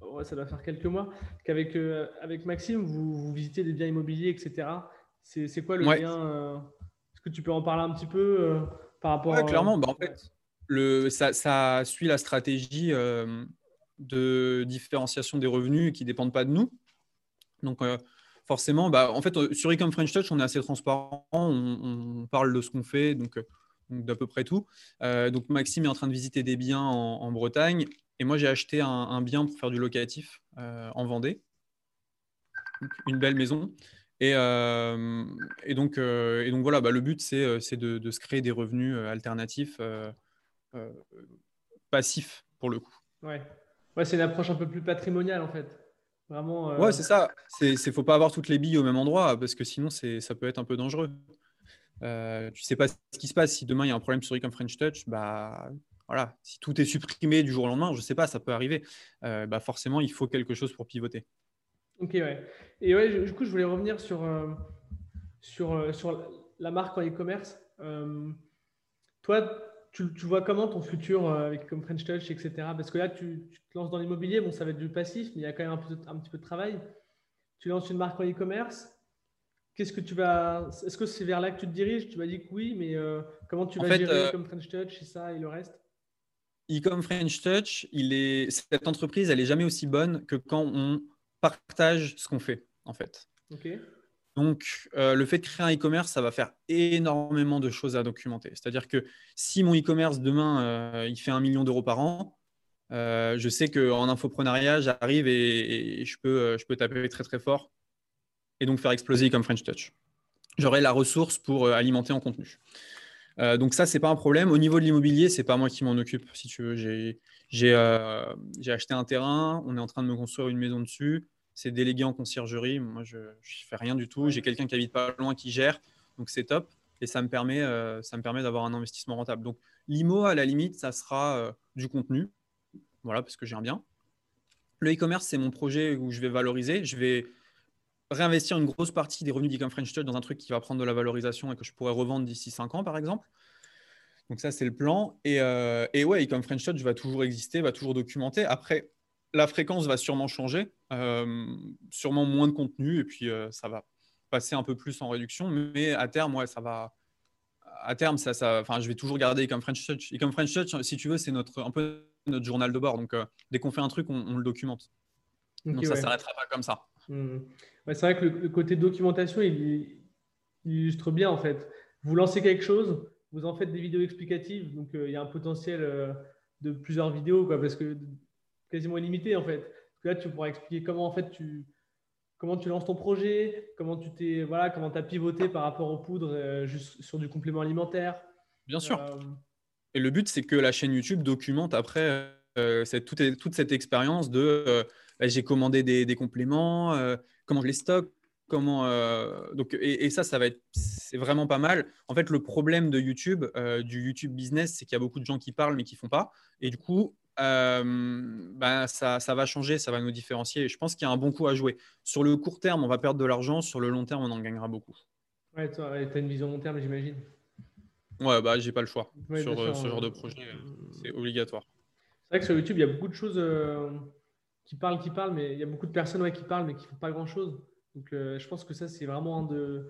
ouais, ça doit faire quelques mois, qu'avec avec Maxime, vous visitez des biens immobiliers, etc. C'est quoi le lien Est-ce que tu peux en parler un petit peu par rapport à… Ouais, clairement. Bah, en fait, ça suit la stratégie de différenciation des revenus qui ne dépendent pas de nous. Donc, forcément, bah, en fait, sur Ecom French Touch, on est assez transparent. On parle de ce qu'on fait, donc d'à peu près tout. Donc Maxime est en train de visiter des biens en Bretagne et moi j'ai acheté un bien pour faire du locatif en Vendée, donc, une belle maison et donc voilà, bah, le but c'est de se créer des revenus alternatifs passifs pour le coup. Ouais, c'est une approche un peu plus patrimoniale en fait. Vraiment, ouais, c'est ça. Il ne faut pas avoir toutes les billes au même endroit parce que sinon ça peut être un peu dangereux. Tu sais pas ce qui se passe si demain il y a un problème sur Ecom French Touch, bah voilà, si tout est supprimé du jour au lendemain, je sais pas, ça peut arriver. Bah forcément, il faut quelque chose pour pivoter. Ok, ouais. Et ouais, du coup, je voulais revenir sur la marque en e-commerce. Toi, tu vois comment ton futur avec Ecom French Touch, etc. Parce que là, tu te lances dans l'immobilier, bon, ça va être du passif, mais il y a quand même un petit peu de travail. Tu lances une marque en e-commerce. Qu'est-ce que Est-ce que c'est vers là que tu te diriges? Tu m'as dit que oui, mais comment tu vas gérer Ecom French Touch et ça et le reste? Ecom French Touch, cette entreprise, elle n'est jamais aussi bonne que quand on partage ce qu'on fait, en fait. Okay. Donc, le fait de créer un e-commerce, ça va faire énormément de choses à documenter. C'est-à-dire que si mon e-commerce, demain, il fait 1 million d'euros par an, je sais qu'en infoprenariat, j'arrive et je peux taper très, très fort. Et donc faire exploser Ecom French Touch. J'aurai la ressource pour alimenter en contenu. Donc ça, ce n'est pas un problème. Au niveau de l'immobilier, ce n'est pas moi qui m'en occupe. Si tu veux, j'ai acheté un terrain, on est en train de me construire une maison dessus. C'est délégué en conciergerie. Moi, je ne fais rien du tout. J'ai quelqu'un qui habite pas loin qui gère. Donc c'est top. Et ça me permet d'avoir un investissement rentable. Donc l'IMO, à la limite, ça sera du contenu. Voilà, parce que j'aime bien. Le e-commerce, c'est mon projet où je vais valoriser. Je vais réinvestir une grosse partie des revenus d'Ecom French Touch dans un truc qui va prendre de la valorisation et que je pourrais revendre d'ici 5 ans, par exemple. Donc, ça, c'est le plan. Et ouais, Ecom French Touch va toujours exister, va toujours documenter. Après, la fréquence va sûrement changer, sûrement moins de contenu et puis ça va passer un peu plus en réduction. Mais à terme, ouais, ça va… À terme, je vais toujours garder Ecom French Touch. Ecom French Touch, si tu veux, c'est un peu notre journal de bord. Donc, dès qu'on fait un truc, on le documente. Okay, donc, ça ne s'arrêtera pas comme ça. Mmh. Ouais, c'est vrai que le côté documentation, il illustre bien en fait. Vous lancez quelque chose, vous en faites des vidéos explicatives, donc il y a un potentiel de plusieurs vidéos, quoi, parce que quasiment illimité en fait. Parce que là, tu pourras expliquer comment en fait comment tu lances ton projet, comment tu as pivoté par rapport aux poudres juste sur du complément alimentaire. Bien sûr. Et le but, c'est que la chaîne YouTube documente après toute cette expérience de… j'ai commandé des compléments, comment je les stocke, c'est vraiment pas mal. En fait, le problème de YouTube, du YouTube business, c'est qu'il y a beaucoup de gens qui parlent mais qui font pas. Et du coup, ça va changer, ça va nous différencier. Et je pense qu'il y a un bon coup à jouer. Sur le court terme, on va perdre de l'argent. Sur le long terme, on en gagnera beaucoup. Ouais, tu as une vision long terme, j'imagine. Ouais, bah, j'ai pas le choix. Ouais, sur ce genre de projet, c'est obligatoire. C'est vrai que sur YouTube, il y a beaucoup de choses qui parlent, mais il y a beaucoup de personnes qui parlent, mais qui ne font pas grand-chose. Donc, je pense que ça, c'est vraiment une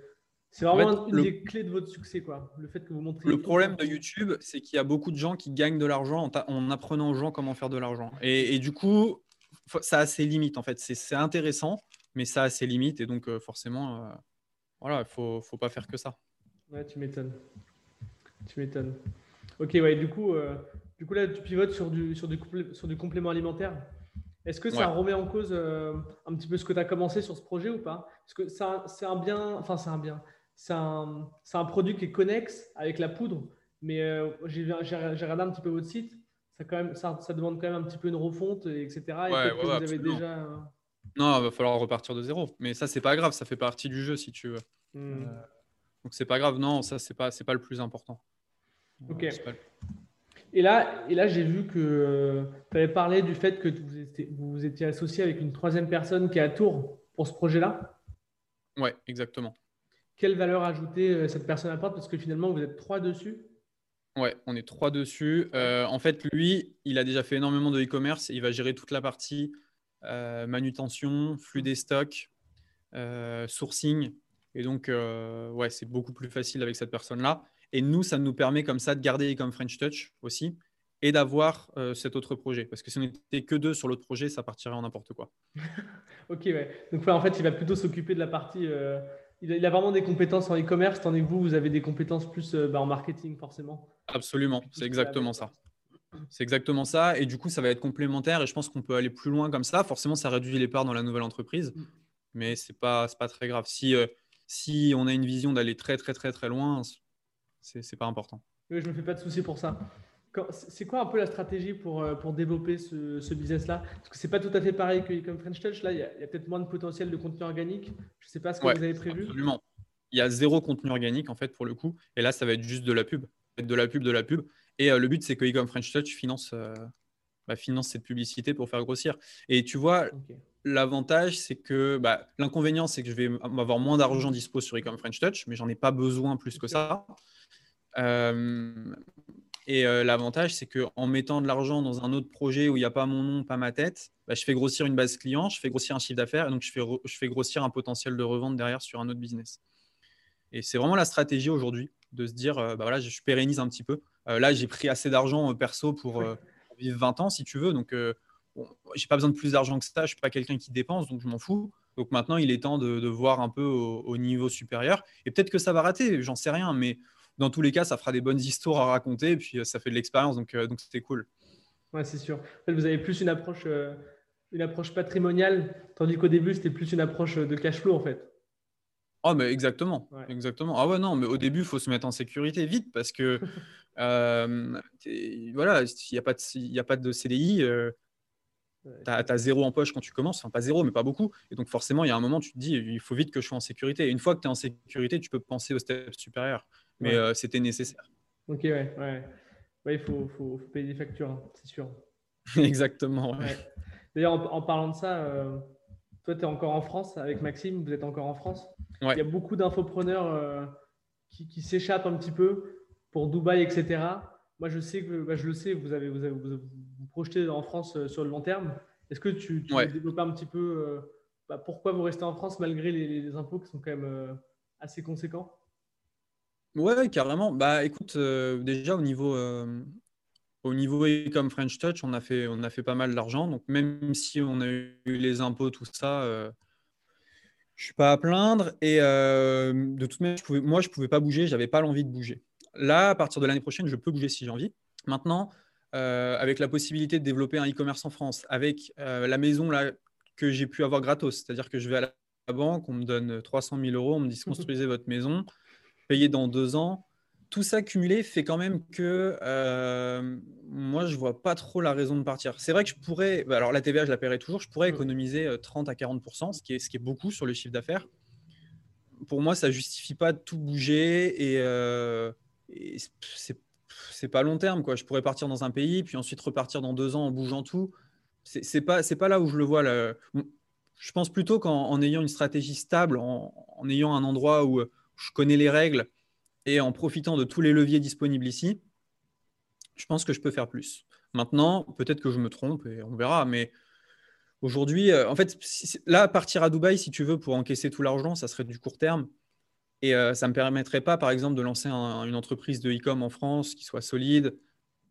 des clés de votre succès, quoi. Le fait que vous montrez. Le problème de YouTube, c'est qu'il y a beaucoup de gens qui gagnent de l'argent en apprenant aux gens comment faire de l'argent. Et du coup, ça a ses limites, en fait. C'est intéressant, mais ça a ses limites. Et donc, forcément, voilà, faut pas faire que ça. Ouais, tu m'étonnes. Ok, ouais, du coup là, tu pivotes sur du complément alimentaire. Est-ce que ça remet en cause un petit peu ce que tu as commencé sur ce projet ou pas? Parce que c'est un produit qui est connexe avec la poudre, mais j'ai regardé un petit peu votre site, ça demande quand même un petit peu une refonte, etc. Et vous avez déjà… Non, il va falloir repartir de zéro, mais ça, c'est pas grave, ça fait partie du jeu si tu veux. Donc, c'est pas grave, non, ça, c'est pas le plus important. Ok. Et là, j'ai vu que tu avais parlé du fait que vous étiez associé avec une troisième personne qui est à Tours pour ce projet-là. Ouais, exactement. Quelle valeur ajoutée cette personne apporte? Parce que finalement, vous êtes trois dessus. Ouais, on est trois dessus. En fait, lui, il a déjà fait énormément de e-commerce. Il va gérer toute la partie manutention, flux des stocks, sourcing. Et donc, ouais, c'est beaucoup plus facile avec cette personne-là. Et nous, ça nous permet comme ça de garder Ecom French Touch aussi et d'avoir cet autre projet. Parce que si on n'était que deux sur l'autre projet, ça partirait en n'importe quoi. Ok, ouais. Donc, en fait, il va plutôt s'occuper de la partie… il a vraiment des compétences en e-commerce, tandis que vous avez des compétences plus en marketing, forcément. Absolument, c'est exactement ça. C'est exactement ça. Et du coup, ça va être complémentaire. Et je pense qu'on peut aller plus loin comme ça. Forcément, ça réduit les parts dans la nouvelle entreprise. Mais ce n'est pas très grave. Si on a une vision d'aller très, très, très, très loin… C'est pas important. Oui, je me fais pas de soucis pour ça. C'est quoi un peu la stratégie pour développer ce business-là? Parce que c'est pas tout à fait pareil que Ecom French Touch. Là, il y a peut-être moins de potentiel de contenu organique. Je sais pas ce que vous avez prévu. Absolument. Il y a zéro contenu organique en fait pour le coup. Et là, ça va être juste de la pub, de la pub. Et le but, c'est que Ecom French Touch finance cette publicité pour faire grossir. Et tu vois, l'avantage, c'est que l'inconvénient, c'est que je vais avoir moins d'argent dispo sur Ecom French Touch, mais j'en ai pas besoin plus que ça. L'avantage, c'est qu'en mettant de l'argent dans un autre projet où il n'y a pas mon nom, pas ma tête, je fais grossir une base client, je fais grossir un chiffre d'affaires et donc je fais grossir un potentiel de revente derrière sur un autre business. Et c'est vraiment la stratégie aujourd'hui de se dire voilà, je pérennise un petit peu. Là, j'ai pris assez d'argent perso pour vivre 20 ans si tu veux. Donc, je n'ai pas besoin de plus d'argent que ça. Je ne suis pas quelqu'un qui dépense, donc je m'en fous. Donc maintenant, il est temps de voir un peu au niveau supérieur. Et peut-être que ça va rater, j'en sais rien, mais… Dans tous les cas, ça fera des bonnes histoires à raconter et puis ça fait de l'expérience, donc c'était cool. Ouais, c'est sûr. En fait, vous avez plus une approche patrimoniale, tandis qu'au début, c'était plus une approche de cash flow en fait. Oh, mais exactement. Ouais. Exactement. Ah ouais, non, mais au début, il faut se mettre en sécurité vite parce que voilà, il n'y a pas de CDI. T'as zéro en poche quand tu commences, enfin pas zéro mais pas beaucoup, et donc forcément il y a un moment tu te dis il faut vite que je sois en sécurité, et une fois que tu es en sécurité tu peux penser au step supérieur, mais c'était nécessaire. Ok, ouais, il faut payer des factures, hein, c'est sûr. Exactement, ouais. D'ailleurs en parlant de ça, toi tu es encore en France avec Maxime, vous êtes encore en France. Ouais. Il y a beaucoup d'infopreneurs qui s'échappent un petit peu pour Dubaï, etc. Moi je sais que vous projetez en France sur le long terme. Est-ce que tu veux développer un petit peu pourquoi vous restez en France malgré les impôts qui sont quand même assez conséquents? Ouais, carrément. Bah écoute, déjà au niveau Ecom French Touch, on a fait pas mal d'argent. Donc même si on a eu les impôts, tout ça, je suis pas à plaindre. Et de toute manière, je pouvais pas bouger. J'avais pas l'envie de bouger. Là, à partir de l'année prochaine, je peux bouger si j'ai envie. Maintenant, avec la possibilité de développer un e-commerce en France, avec la maison là, que j'ai pu avoir gratos, c'est-à-dire que je vais à la banque, on me donne 300 000 €, on me dit « construisez votre maison », payez dans 2 ans. Tout ça cumulé fait quand même que moi, je ne vois pas trop la raison de partir. C'est vrai que je pourrais… alors la TVA, je la paierai toujours. Je pourrais économiser 30 à 40%, ce qui est beaucoup sur le chiffre d'affaires. Pour moi, ça ne justifie pas de tout bouger et c'est pas long terme, quoi. Je pourrais partir dans un pays puis ensuite repartir dans 2 ans en bougeant tout. C'est pas là où je le vois là. Je pense plutôt qu'en ayant une stratégie stable, en ayant un endroit où je connais les règles et en profitant de tous les leviers disponibles ici, je pense que je peux faire plus. Maintenant, peut-être que je me trompe et on verra, mais aujourd'hui, en fait, là, partir à Dubaï, si tu veux, pour encaisser tout l'argent, ça serait du court terme. Et ça ne me permettrait pas, par exemple, de lancer une entreprise de e-com en France qui soit solide,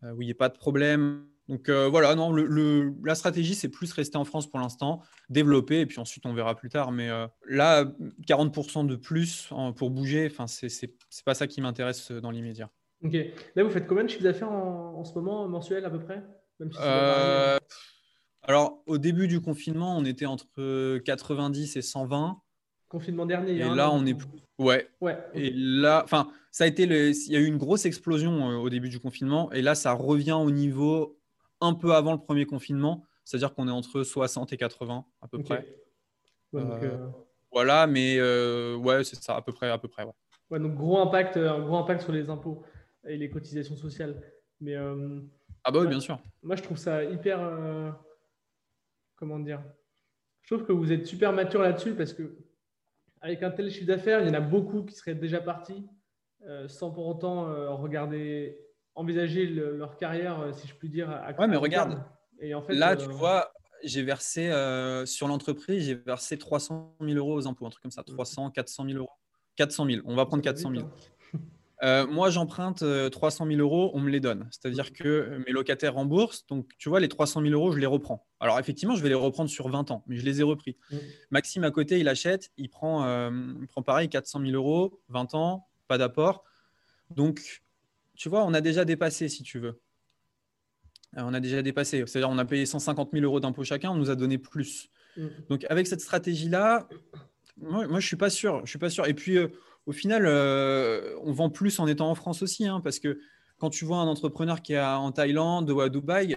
où il n'y ait pas de problème. Donc voilà, non, la stratégie, c'est plus rester en France pour l'instant, développer, et puis ensuite, on verra plus tard. Mais là, 40% de plus pour bouger, ce n'est pas ça qui m'intéresse dans l'immédiat. Ok. Là, vous faites combien de chiffres d'affaires en ce moment, mensuel à peu près? Même si alors, au début du confinement, on était entre 90 et 120. Confinement dernier. Et là, on est... Ouais. Okay. Et là, enfin, ça a été... Il y a eu une grosse explosion au début du confinement. Et là, ça revient au niveau un peu avant le premier confinement. C'est-à-dire qu'on est entre 60 et 80, à peu près. Ouais, donc, voilà, mais ouais, c'est ça, à peu près. Ouais. Ouais, donc, un gros impact sur les impôts et les cotisations sociales. Mais, ah bah oui, bien sûr. Moi, je trouve ça hyper... Comment dire? Je trouve que vous êtes super mature là-dessus parce que avec un tel chiffre d'affaires, il y en a beaucoup qui seraient déjà partis sans pour autant envisager leur carrière, si je puis dire. Ouais, mais regarde. Et en fait, là, tu vois, j'ai versé sur l'entreprise, j'ai versé 300 000 euros aux impôts, un truc comme ça, 400 000 euros. 400 000, on va prendre 400 000. Moi, j'emprunte 300 000 euros, on me les donne. C'est-à-dire que mes locataires remboursent. Donc, tu vois, les 300 000 euros, je les reprends. Alors, effectivement, je vais les reprendre sur 20 ans, mais je les ai repris. Maxime, à côté, il achète, il prend pareil 400 000 euros, 20 ans, pas d'apport. Donc, tu vois, on a déjà dépassé, si tu veux. On a déjà dépassé. C'est-à-dire, on a payé 150 000 euros d'impôts chacun, on nous a donné plus. Donc, avec cette stratégie-là, moi, je ne suis pas sûr. Et puis… au final, on vend plus en étant en France aussi, hein, parce que quand tu vois un entrepreneur qui est en Thaïlande ou à Dubaï,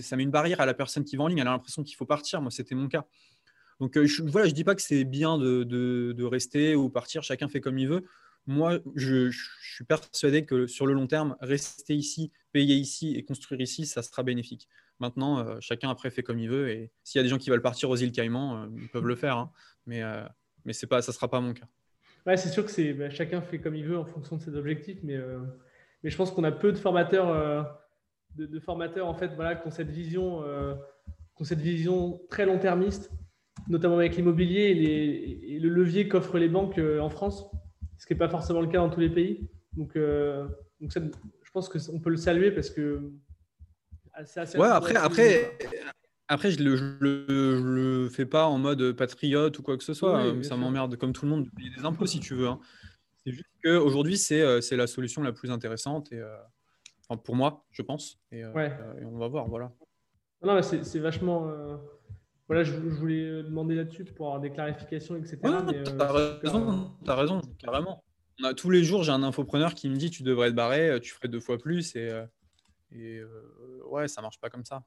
ça met une barrière à la personne qui vend en ligne. Elle a l'impression qu'il faut partir. Moi, c'était mon cas. Donc, voilà, je ne dis pas que c'est bien de rester ou partir. Chacun fait comme il veut. Moi, je suis persuadé que sur le long terme, rester ici, payer ici et construire ici, ça sera bénéfique. Maintenant, chacun après fait comme il veut. Et s'il y a des gens qui veulent partir aux îles Caïmans, ils peuvent le faire. Hein, mais c'est pas, ça ne sera pas mon cas. Ouais, c'est sûr que chacun fait comme il veut en fonction de ses objectifs, mais je pense qu'on a peu de formateurs, en fait, voilà, qui ont cette vision très long-termiste, notamment avec l'immobilier et le levier qu'offrent les banques en France, ce qui n'est pas forcément le cas dans tous les pays. Donc ça, je pense qu'on peut le saluer parce que c'est assez ouais, après, je ne le fais pas en mode patriote ou quoi que ce soit. Oui, ça m'emmerde comme tout le monde de payer des impôts si tu veux. Hein. C'est juste qu'aujourd'hui, c'est la solution la plus intéressante et, enfin, pour moi, je pense. Et, ouais. Et on va voir. Voilà. Non, c'est vachement… voilà, je voulais demander là-dessus pour avoir des clarifications, etc. Ouais, tu as raison, carrément. Tous les jours, j'ai un infopreneur qui me dit « tu devrais te barrer, tu ferais 2 fois plus ». Ouais, ça ne marche pas comme ça.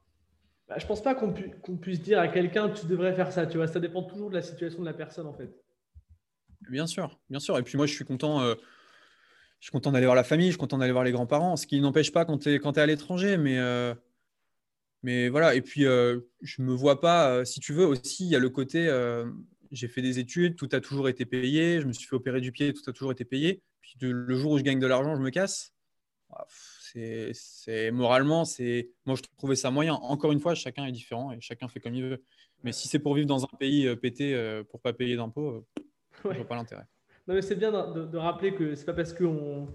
Je ne pense pas qu'on puisse dire à quelqu'un que tu devrais faire ça. Tu vois, ça dépend toujours de la situation de la personne, en fait. Bien sûr, bien sûr. Et puis moi, je suis content d'aller voir la famille, je suis content d'aller voir les grands-parents, ce qui n'empêche pas quand tu es à l'étranger. Mais voilà. Et puis, je ne me vois pas, si tu veux, aussi, il y a le côté, j'ai fait des études, tout a toujours été payé, je me suis fait opérer du pied, tout a toujours été payé. Puis le jour où je gagne de l'argent, je me casse. Voilà. Moralement, moi, je trouvais ça moyen. Encore une fois, chacun est différent et chacun fait comme il veut. Mais si c'est pour vivre dans un pays pété pour ne pas payer d'impôts, je vois pas l'intérêt. Non, mais c'est bien de rappeler que c'est pas parce qu'on,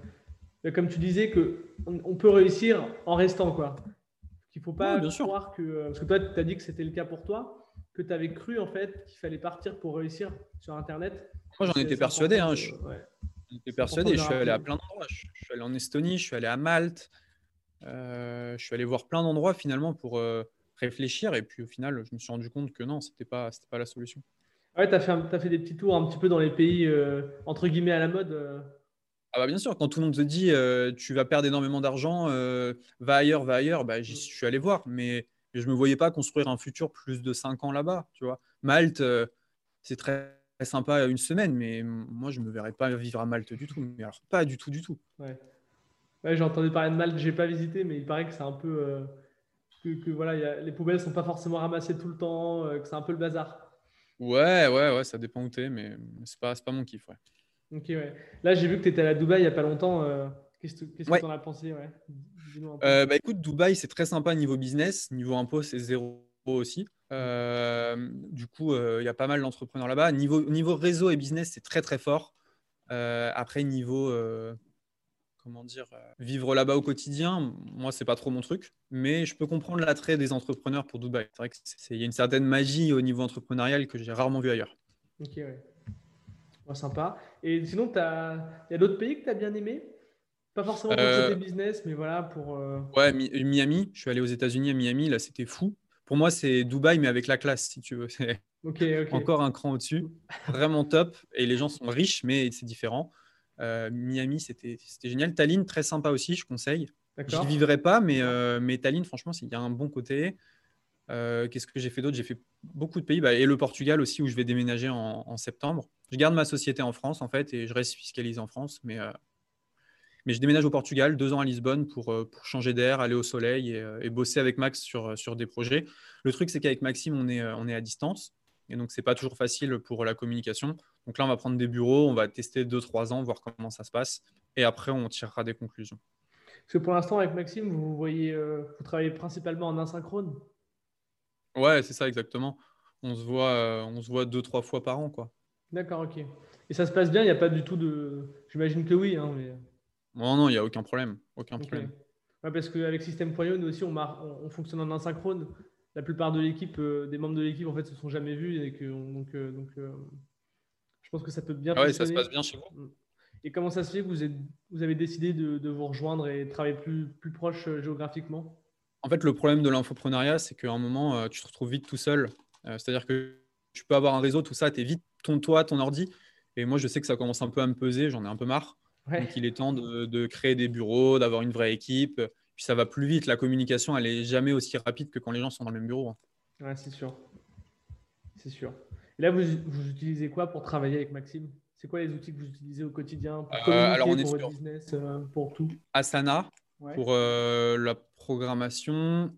comme tu disais, qu'on peut réussir en restant, quoi. Qu'il faut pas croire que… Parce que toi, tu as dit que c'était le cas pour toi, que tu avais cru, en fait, qu'il fallait partir pour réussir sur Internet. Moi, j'en étais persuadé. Hein, J'étais persuadé, je suis allé à plein d'endroits. Je suis allé en Estonie, je suis allé à Malte, je suis allé voir plein d'endroits finalement pour réfléchir. Et puis au final, je me suis rendu compte que non, c'était pas la solution. Ah ouais, t'as fait des petits tours un petit peu dans les pays entre guillemets à la mode. Ah bah bien sûr, quand tout le monde te dit tu vas perdre énormément d'argent, va ailleurs, bah, je suis allé voir, mais je ne me voyais pas construire un futur plus de 5 ans là-bas. Tu vois, Malte, c'est très sympa une semaine, mais moi je me verrais pas vivre à Malte du tout, mais alors pas du tout du tout. Ouais, j'ai entendu parler de Malte, j'ai pas visité, mais il paraît que c'est un peu que voilà, les poubelles sont pas forcément ramassées tout le temps, que c'est un peu le bazar. Ouais, ça dépend où t'es, mais c'est pas mon kiff. Ouais. Ok, ouais. Là, j'ai vu que tu étais à Dubaï il n'y a pas longtemps. Qu'est-ce que tu en as pensé bah, écoute, Dubaï, c'est très sympa niveau business. Niveau impôt, c'est zéro aussi. Du coup, il y a pas mal d'entrepreneurs là-bas. Niveau réseau et business, c'est très, très fort. Après, niveau… comment dire, vivre là-bas au quotidien, moi, c'est pas trop mon truc, mais je peux comprendre l'attrait des entrepreneurs pour Dubaï. C'est vrai qu'il y a une certaine magie au niveau entrepreneurial que j'ai rarement vu ailleurs. Ok, ouais. Ouais, sympa. Et sinon, il y a d'autres pays que tu as bien aimé? Pas forcément pour le côté business, mais voilà pour… Ouais, Miami. Je suis allé aux États-Unis à Miami. Là, c'était fou. Pour moi, c'est Dubaï, mais avec la classe, si tu veux. C'est encore un cran au-dessus. Vraiment top. Et les gens sont riches, mais c'est différent. Miami, c'était génial. Tallinn, très sympa aussi, je conseille. D'accord. J'y vivrai pas, mais Tallinn, franchement, il y a un bon côté. Qu'est-ce que j'ai fait d'autre? J'ai fait beaucoup de pays. Bah, et le Portugal aussi, où je vais déménager en septembre. Je garde ma société en France, en fait, et je reste fiscalisé en France. Mais je déménage au Portugal, 2 ans à Lisbonne pour changer d'air, aller au soleil et bosser avec Max sur des projets. Le truc, c'est qu'avec Maxime, on est à distance. Et donc, ce n'est pas toujours facile pour la communication. Donc là, on va prendre des bureaux, on va tester 2-3 ans, voir comment ça se passe. Et après, on tirera des conclusions. Parce que pour l'instant, avec Maxime, vous travaillez principalement en asynchrone. Ouais, c'est ça, exactement. On se voit 2-3 fois par an, quoi. D'accord, ok. Et ça se passe bien? Il n'y a pas du tout de… J'imagine que oui. Hein, mais… Non, il n'y a aucun problème. Aucun problème. Ouais, parce qu'avec System.io, nous aussi, on fonctionne en asynchrone. La plupart de l'équipe, des membres de l'équipe, en fait, se sont jamais vus. Et donc, je pense que ça peut bien fonctionner. Ça se passe bien chez vous. Et comment ça se fait que vous avez décidé de vous rejoindre et de travailler plus proche géographiquement? En fait, le problème de l'infoprenariat, c'est qu'à un moment, tu te retrouves vite tout seul. C'est-à-dire que tu peux avoir un réseau, tout ça, tu es vite ton ordi. Et moi, je sais que ça commence un peu à me peser, j'en ai un peu marre. Ouais. Donc, il est temps de créer des bureaux, d'avoir une vraie équipe. Puis, ça va plus vite. La communication, elle n'est jamais aussi rapide que quand les gens sont dans le même bureau. Ouais, c'est sûr. C'est sûr. Là, vous utilisez quoi pour travailler avec Maxime? C'est quoi les outils que vous utilisez au quotidien pour communiquer, alors on est pour votre business, pour tout? Asana, pour la programmation,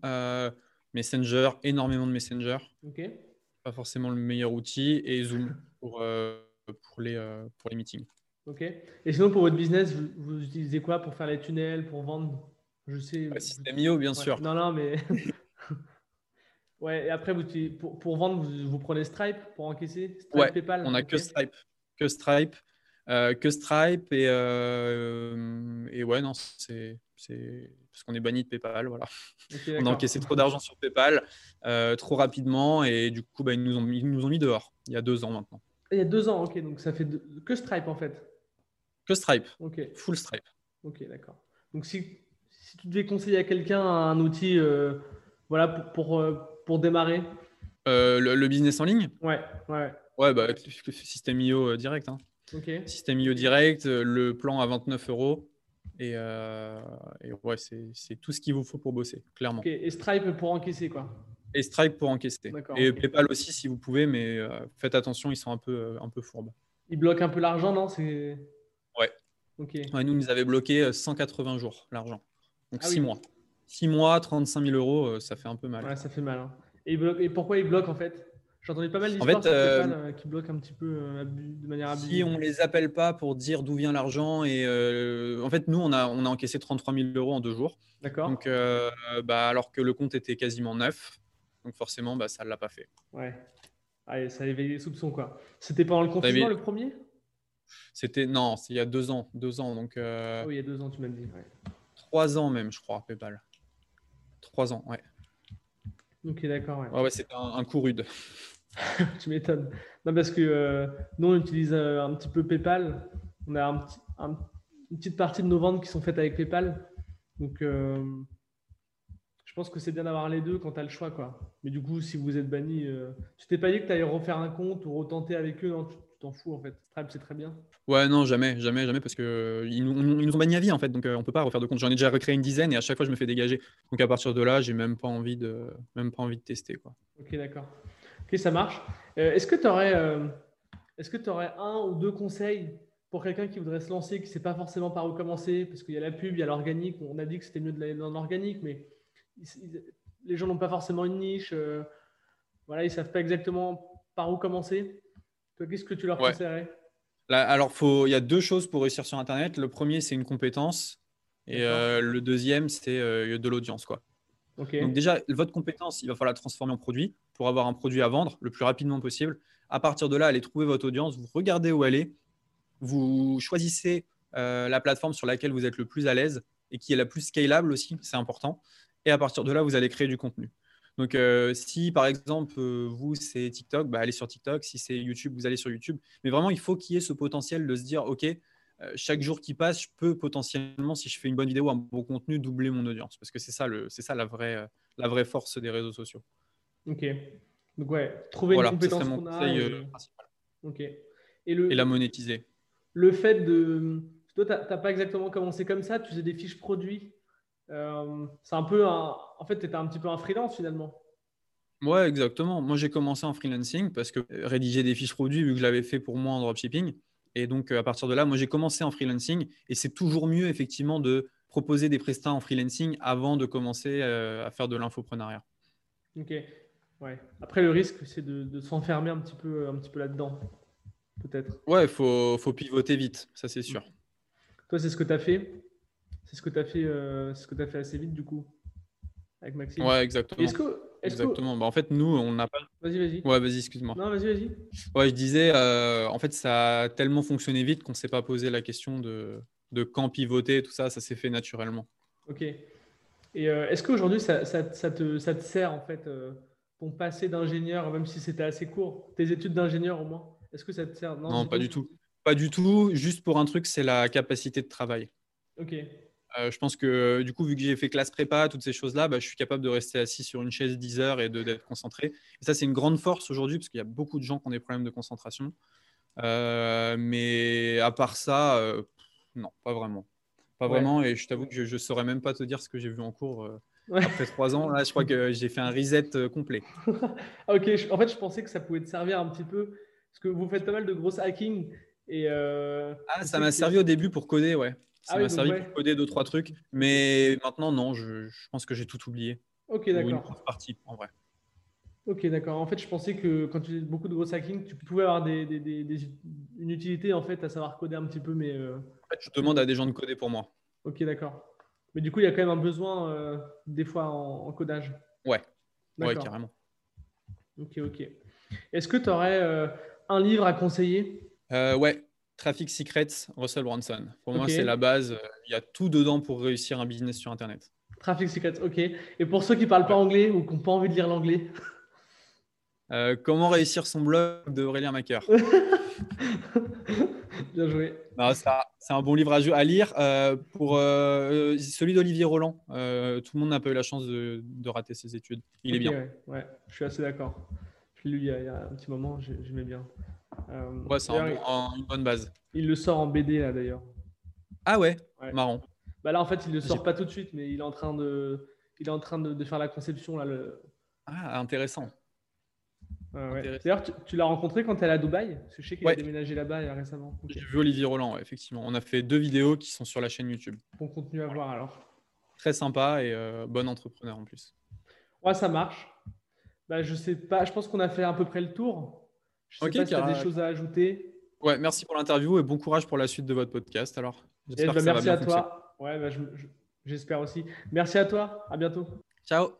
Messenger, énormément de Messenger. Okay. Pas forcément le meilleur outil. Et Zoom pour les meetings. Ok. Et sinon, pour votre business, vous utilisez quoi pour faire les tunnels, pour vendre? Je sais… System.io, bien sûr. Non, mais… Ouais, et après, pour vendre, vous prenez Stripe pour encaisser? PayPal, on a que Stripe et ouais, non, c'est parce qu'on est banni de PayPal, voilà. Okay, on a encaissé trop d'argent sur PayPal trop rapidement et du coup, ils nous ont mis dehors il y a 2 ans maintenant. Il y a 2 ans, ok, donc ça fait que Stripe en fait. Que Stripe, ok. Full Stripe. Ok, d'accord. Donc si tu devais conseiller à quelqu'un un outil voilà, pour démarrer le business en ligne? Ouais. Ouais, bah, System.io direct. Hein. Okay. System.io direct, le plan à 29 € et ouais, c'est tout ce qu'il vous faut pour bosser, clairement. Okay. Et Stripe pour encaisser, quoi. Et Stripe pour encaisser. D'accord, et okay. PayPal aussi, si vous pouvez, mais faites attention, ils sont un peu fourbes. Ils bloquent un peu l'argent, non? C'est… Ouais. Okay. Ouais. Nous, ils avaient bloqué 180 jours, l'argent. Donc, 6 mois. 6 mois, 35 000 euros, ça fait un peu mal. Ouais, ça fait mal. Hein. Et pourquoi ils bloquent, en fait? J'entendais pas mal d'histoires en fait, qui bloquent un petit peu de manière abusive. Si on ne les appelle pas pour dire d'où vient l'argent, et en fait, nous, on a encaissé 33 000 euros en 2 jours. D'accord. Donc, bah, alors que le compte était quasiment neuf. Donc, forcément, bah, ça ne l'a pas fait. Ouais. Allez, ça a éveillé les soupçons, quoi. C'était pendant le confinement, le premier? Non, c'est il y a 2 ans. 2 ans, donc… Oui, il y a 2 ans, tu m'as dit. Ouais. 3 ans même, je crois, PayPal. 3 ans, ouais. Ok, d'accord. Ouais, c'est un coup rude. Tu m'étonnes. Non, parce que nous, on utilise un petit peu PayPal. On a une petite partie de nos ventes qui sont faites avec PayPal. Donc, je pense que c'est bien d'avoir les deux quand tu as le choix, quoi. Mais du coup, si vous êtes banni, tu t'es pas dit que tu allais refaire un compte ou retenter avec eux? Non, tu t'en fous, en fait. Stripe, c'est très bien. Ouais, non, jamais, parce qu'ils nous ont banni à vie, en fait. Donc, on peut pas refaire de compte. J'en ai déjà recréé une dizaine et à chaque fois, je me fais dégager. Donc, à partir de là, j'ai même pas envie de tester, quoi. Ok, d'accord. Ok, ça marche. Est-ce que tu aurais 1 ou 2 conseils pour quelqu'un qui voudrait se lancer, qui ne sait pas forcément par où commencer? Parce qu'il y a la pub, il y a l'organique. On a dit que c'était mieux d'aller dans l'organique, mais les gens n'ont pas forcément une niche. Voilà, ils ne savent pas exactement par où commencer. Qu'est-ce que tu leur conseillerais? Là, alors, il y a deux choses pour réussir sur Internet. Le premier, c'est une compétence. Et le deuxième, c'est de l'audience, quoi. Okay. Donc déjà, votre compétence, il va falloir la transformer en produit pour avoir un produit à vendre le plus rapidement possible. À partir de là, allez trouver votre audience, vous regardez où elle est, vous choisissez la plateforme sur laquelle vous êtes le plus à l'aise et qui est la plus scalable aussi, c'est important. Et à partir de là, vous allez créer du contenu. Donc, si par exemple, vous, c'est TikTok, bah, allez sur TikTok. Si c'est YouTube, vous allez sur YouTube. Mais vraiment, il faut qu'il y ait ce potentiel de se dire, OK, chaque jour qui passe, je peux potentiellement, si je fais une bonne vidéo, un bon contenu, doubler mon audience. Parce que c'est ça, la vraie force des réseaux sociaux. OK. Donc, ouais, trouver une compétence qu'on a. Conseil, principal. OK. Et la monétiser. Le fait de… Toi, tu n'as pas exactement commencé comme ça. Tu faisais des fiches produits. C'est un peu un… En fait, tu étais un petit peu un freelance finalement. Ouais, exactement. Moi, j'ai commencé en freelancing parce que rédiger des fiches produits, vu que je l'avais fait pour moi en dropshipping. Et donc, à partir de là, moi, j'ai commencé en freelancing. Et c'est toujours mieux, effectivement, de proposer des prestats en freelancing avant de commencer à faire de l'infoprenariat. OK. Ouais. Après, le risque, c'est de s'enfermer un petit peu là-dedans, peut-être. Ouais, il faut pivoter vite, ça, c'est sûr. Toi, c'est ce que tu as fait. C'est ce que tu as fait assez vite, du coup, avec Maxime. Ouais, exactement. Exactement. Bah, en fait, nous, on n'a pas… Vas-y. Ouais, vas-y, excuse-moi. Non, vas-y. Ouais, je disais, en fait, ça a tellement fonctionné vite qu'on ne s'est pas posé la question de quand pivoter, tout ça. Ça s'est fait naturellement. OK. Et est-ce qu'aujourd'hui, ça te sert, en fait, ton passé d'ingénieur, même si c'était assez court, tes études d'ingénieur, au moins, est-ce que ça te sert? Non, pas du tout. Pas du tout. Juste pour un truc, c'est la capacité de travail. OK. Je pense que du coup, vu que j'ai fait classe prépa, toutes ces choses-là, bah, je suis capable de rester assis sur une chaise 10 heures et d'être concentré. Et ça, c'est une grande force aujourd'hui parce qu'il y a beaucoup de gens qui ont des problèmes de concentration. Mais à part ça, non, pas vraiment. Pas vraiment. Et je t'avoue que je ne saurais même pas te dire ce que j'ai vu en cours après 3 ans. Là, je crois que j'ai fait un reset complet. OK. En fait, je pensais que ça pouvait te servir un petit peu parce que vous faites pas mal de gros hacking. Et ça m'a servi au début pour coder, ouais. Ça m'a servi pour coder 2-3 trucs, mais maintenant, non, je pense que j'ai tout oublié. OK, d'accord. Pour une grande partie, en vrai. OK, d'accord. En fait, je pensais que quand tu faisais beaucoup de gros hacking, tu pouvais avoir une utilité, en fait, à savoir coder un petit peu, mais… En fait, je demande à des gens de coder pour moi. OK, d'accord. Mais du coup, il y a quand même un besoin, des fois, en codage. Ouais, carrément. OK. Est-ce que tu aurais un livre à conseiller ? Ouais. Traffic Secrets, Russell Brunson. Pour moi, c'est la base. Il y a tout dedans pour réussir un business sur Internet. Traffic Secrets, OK. Et pour ceux qui ne parlent pas anglais ou qui n'ont pas envie de lire l'anglais, comment réussir son blog d'Aurélien Maker. Bien joué. Non, c'est un bon livre à lire. Pour celui d'Olivier Roland, tout le monde n'a pas eu la chance de rater ses études. Il est bien. Ouais, je suis assez d'accord. Je l'ai lu il y a un petit moment, j'aimais bien. Ouais, c'est une bonne base. Il le sort en BD là d'ailleurs. Ah ouais. Marrant. Bah là en fait, il le sort pas tout de suite, mais il est en train de faire la conception là. Ah, intéressant. Intéressant. D'ailleurs, tu l'as rencontré quand tu es à Dubaï? Parce que je sais qu'il a déménagé là-bas récemment. Okay. J'ai vu Olivier Roland, effectivement. On a fait 2 vidéos qui sont sur la chaîne YouTube. Bon contenu à voir alors. Très sympa et bon entrepreneur en plus. Ouais, ça marche. Bah je sais pas, je pense qu'on a fait à peu près le tour. Je ne sais pas si tu as des choses à ajouter. Ouais, merci pour l'interview et bon courage pour la suite de votre podcast. Alors, j'espère que ça va bien fonctionner. Merci à toi. Ouais, j'espère aussi. Merci à toi. À bientôt. Ciao.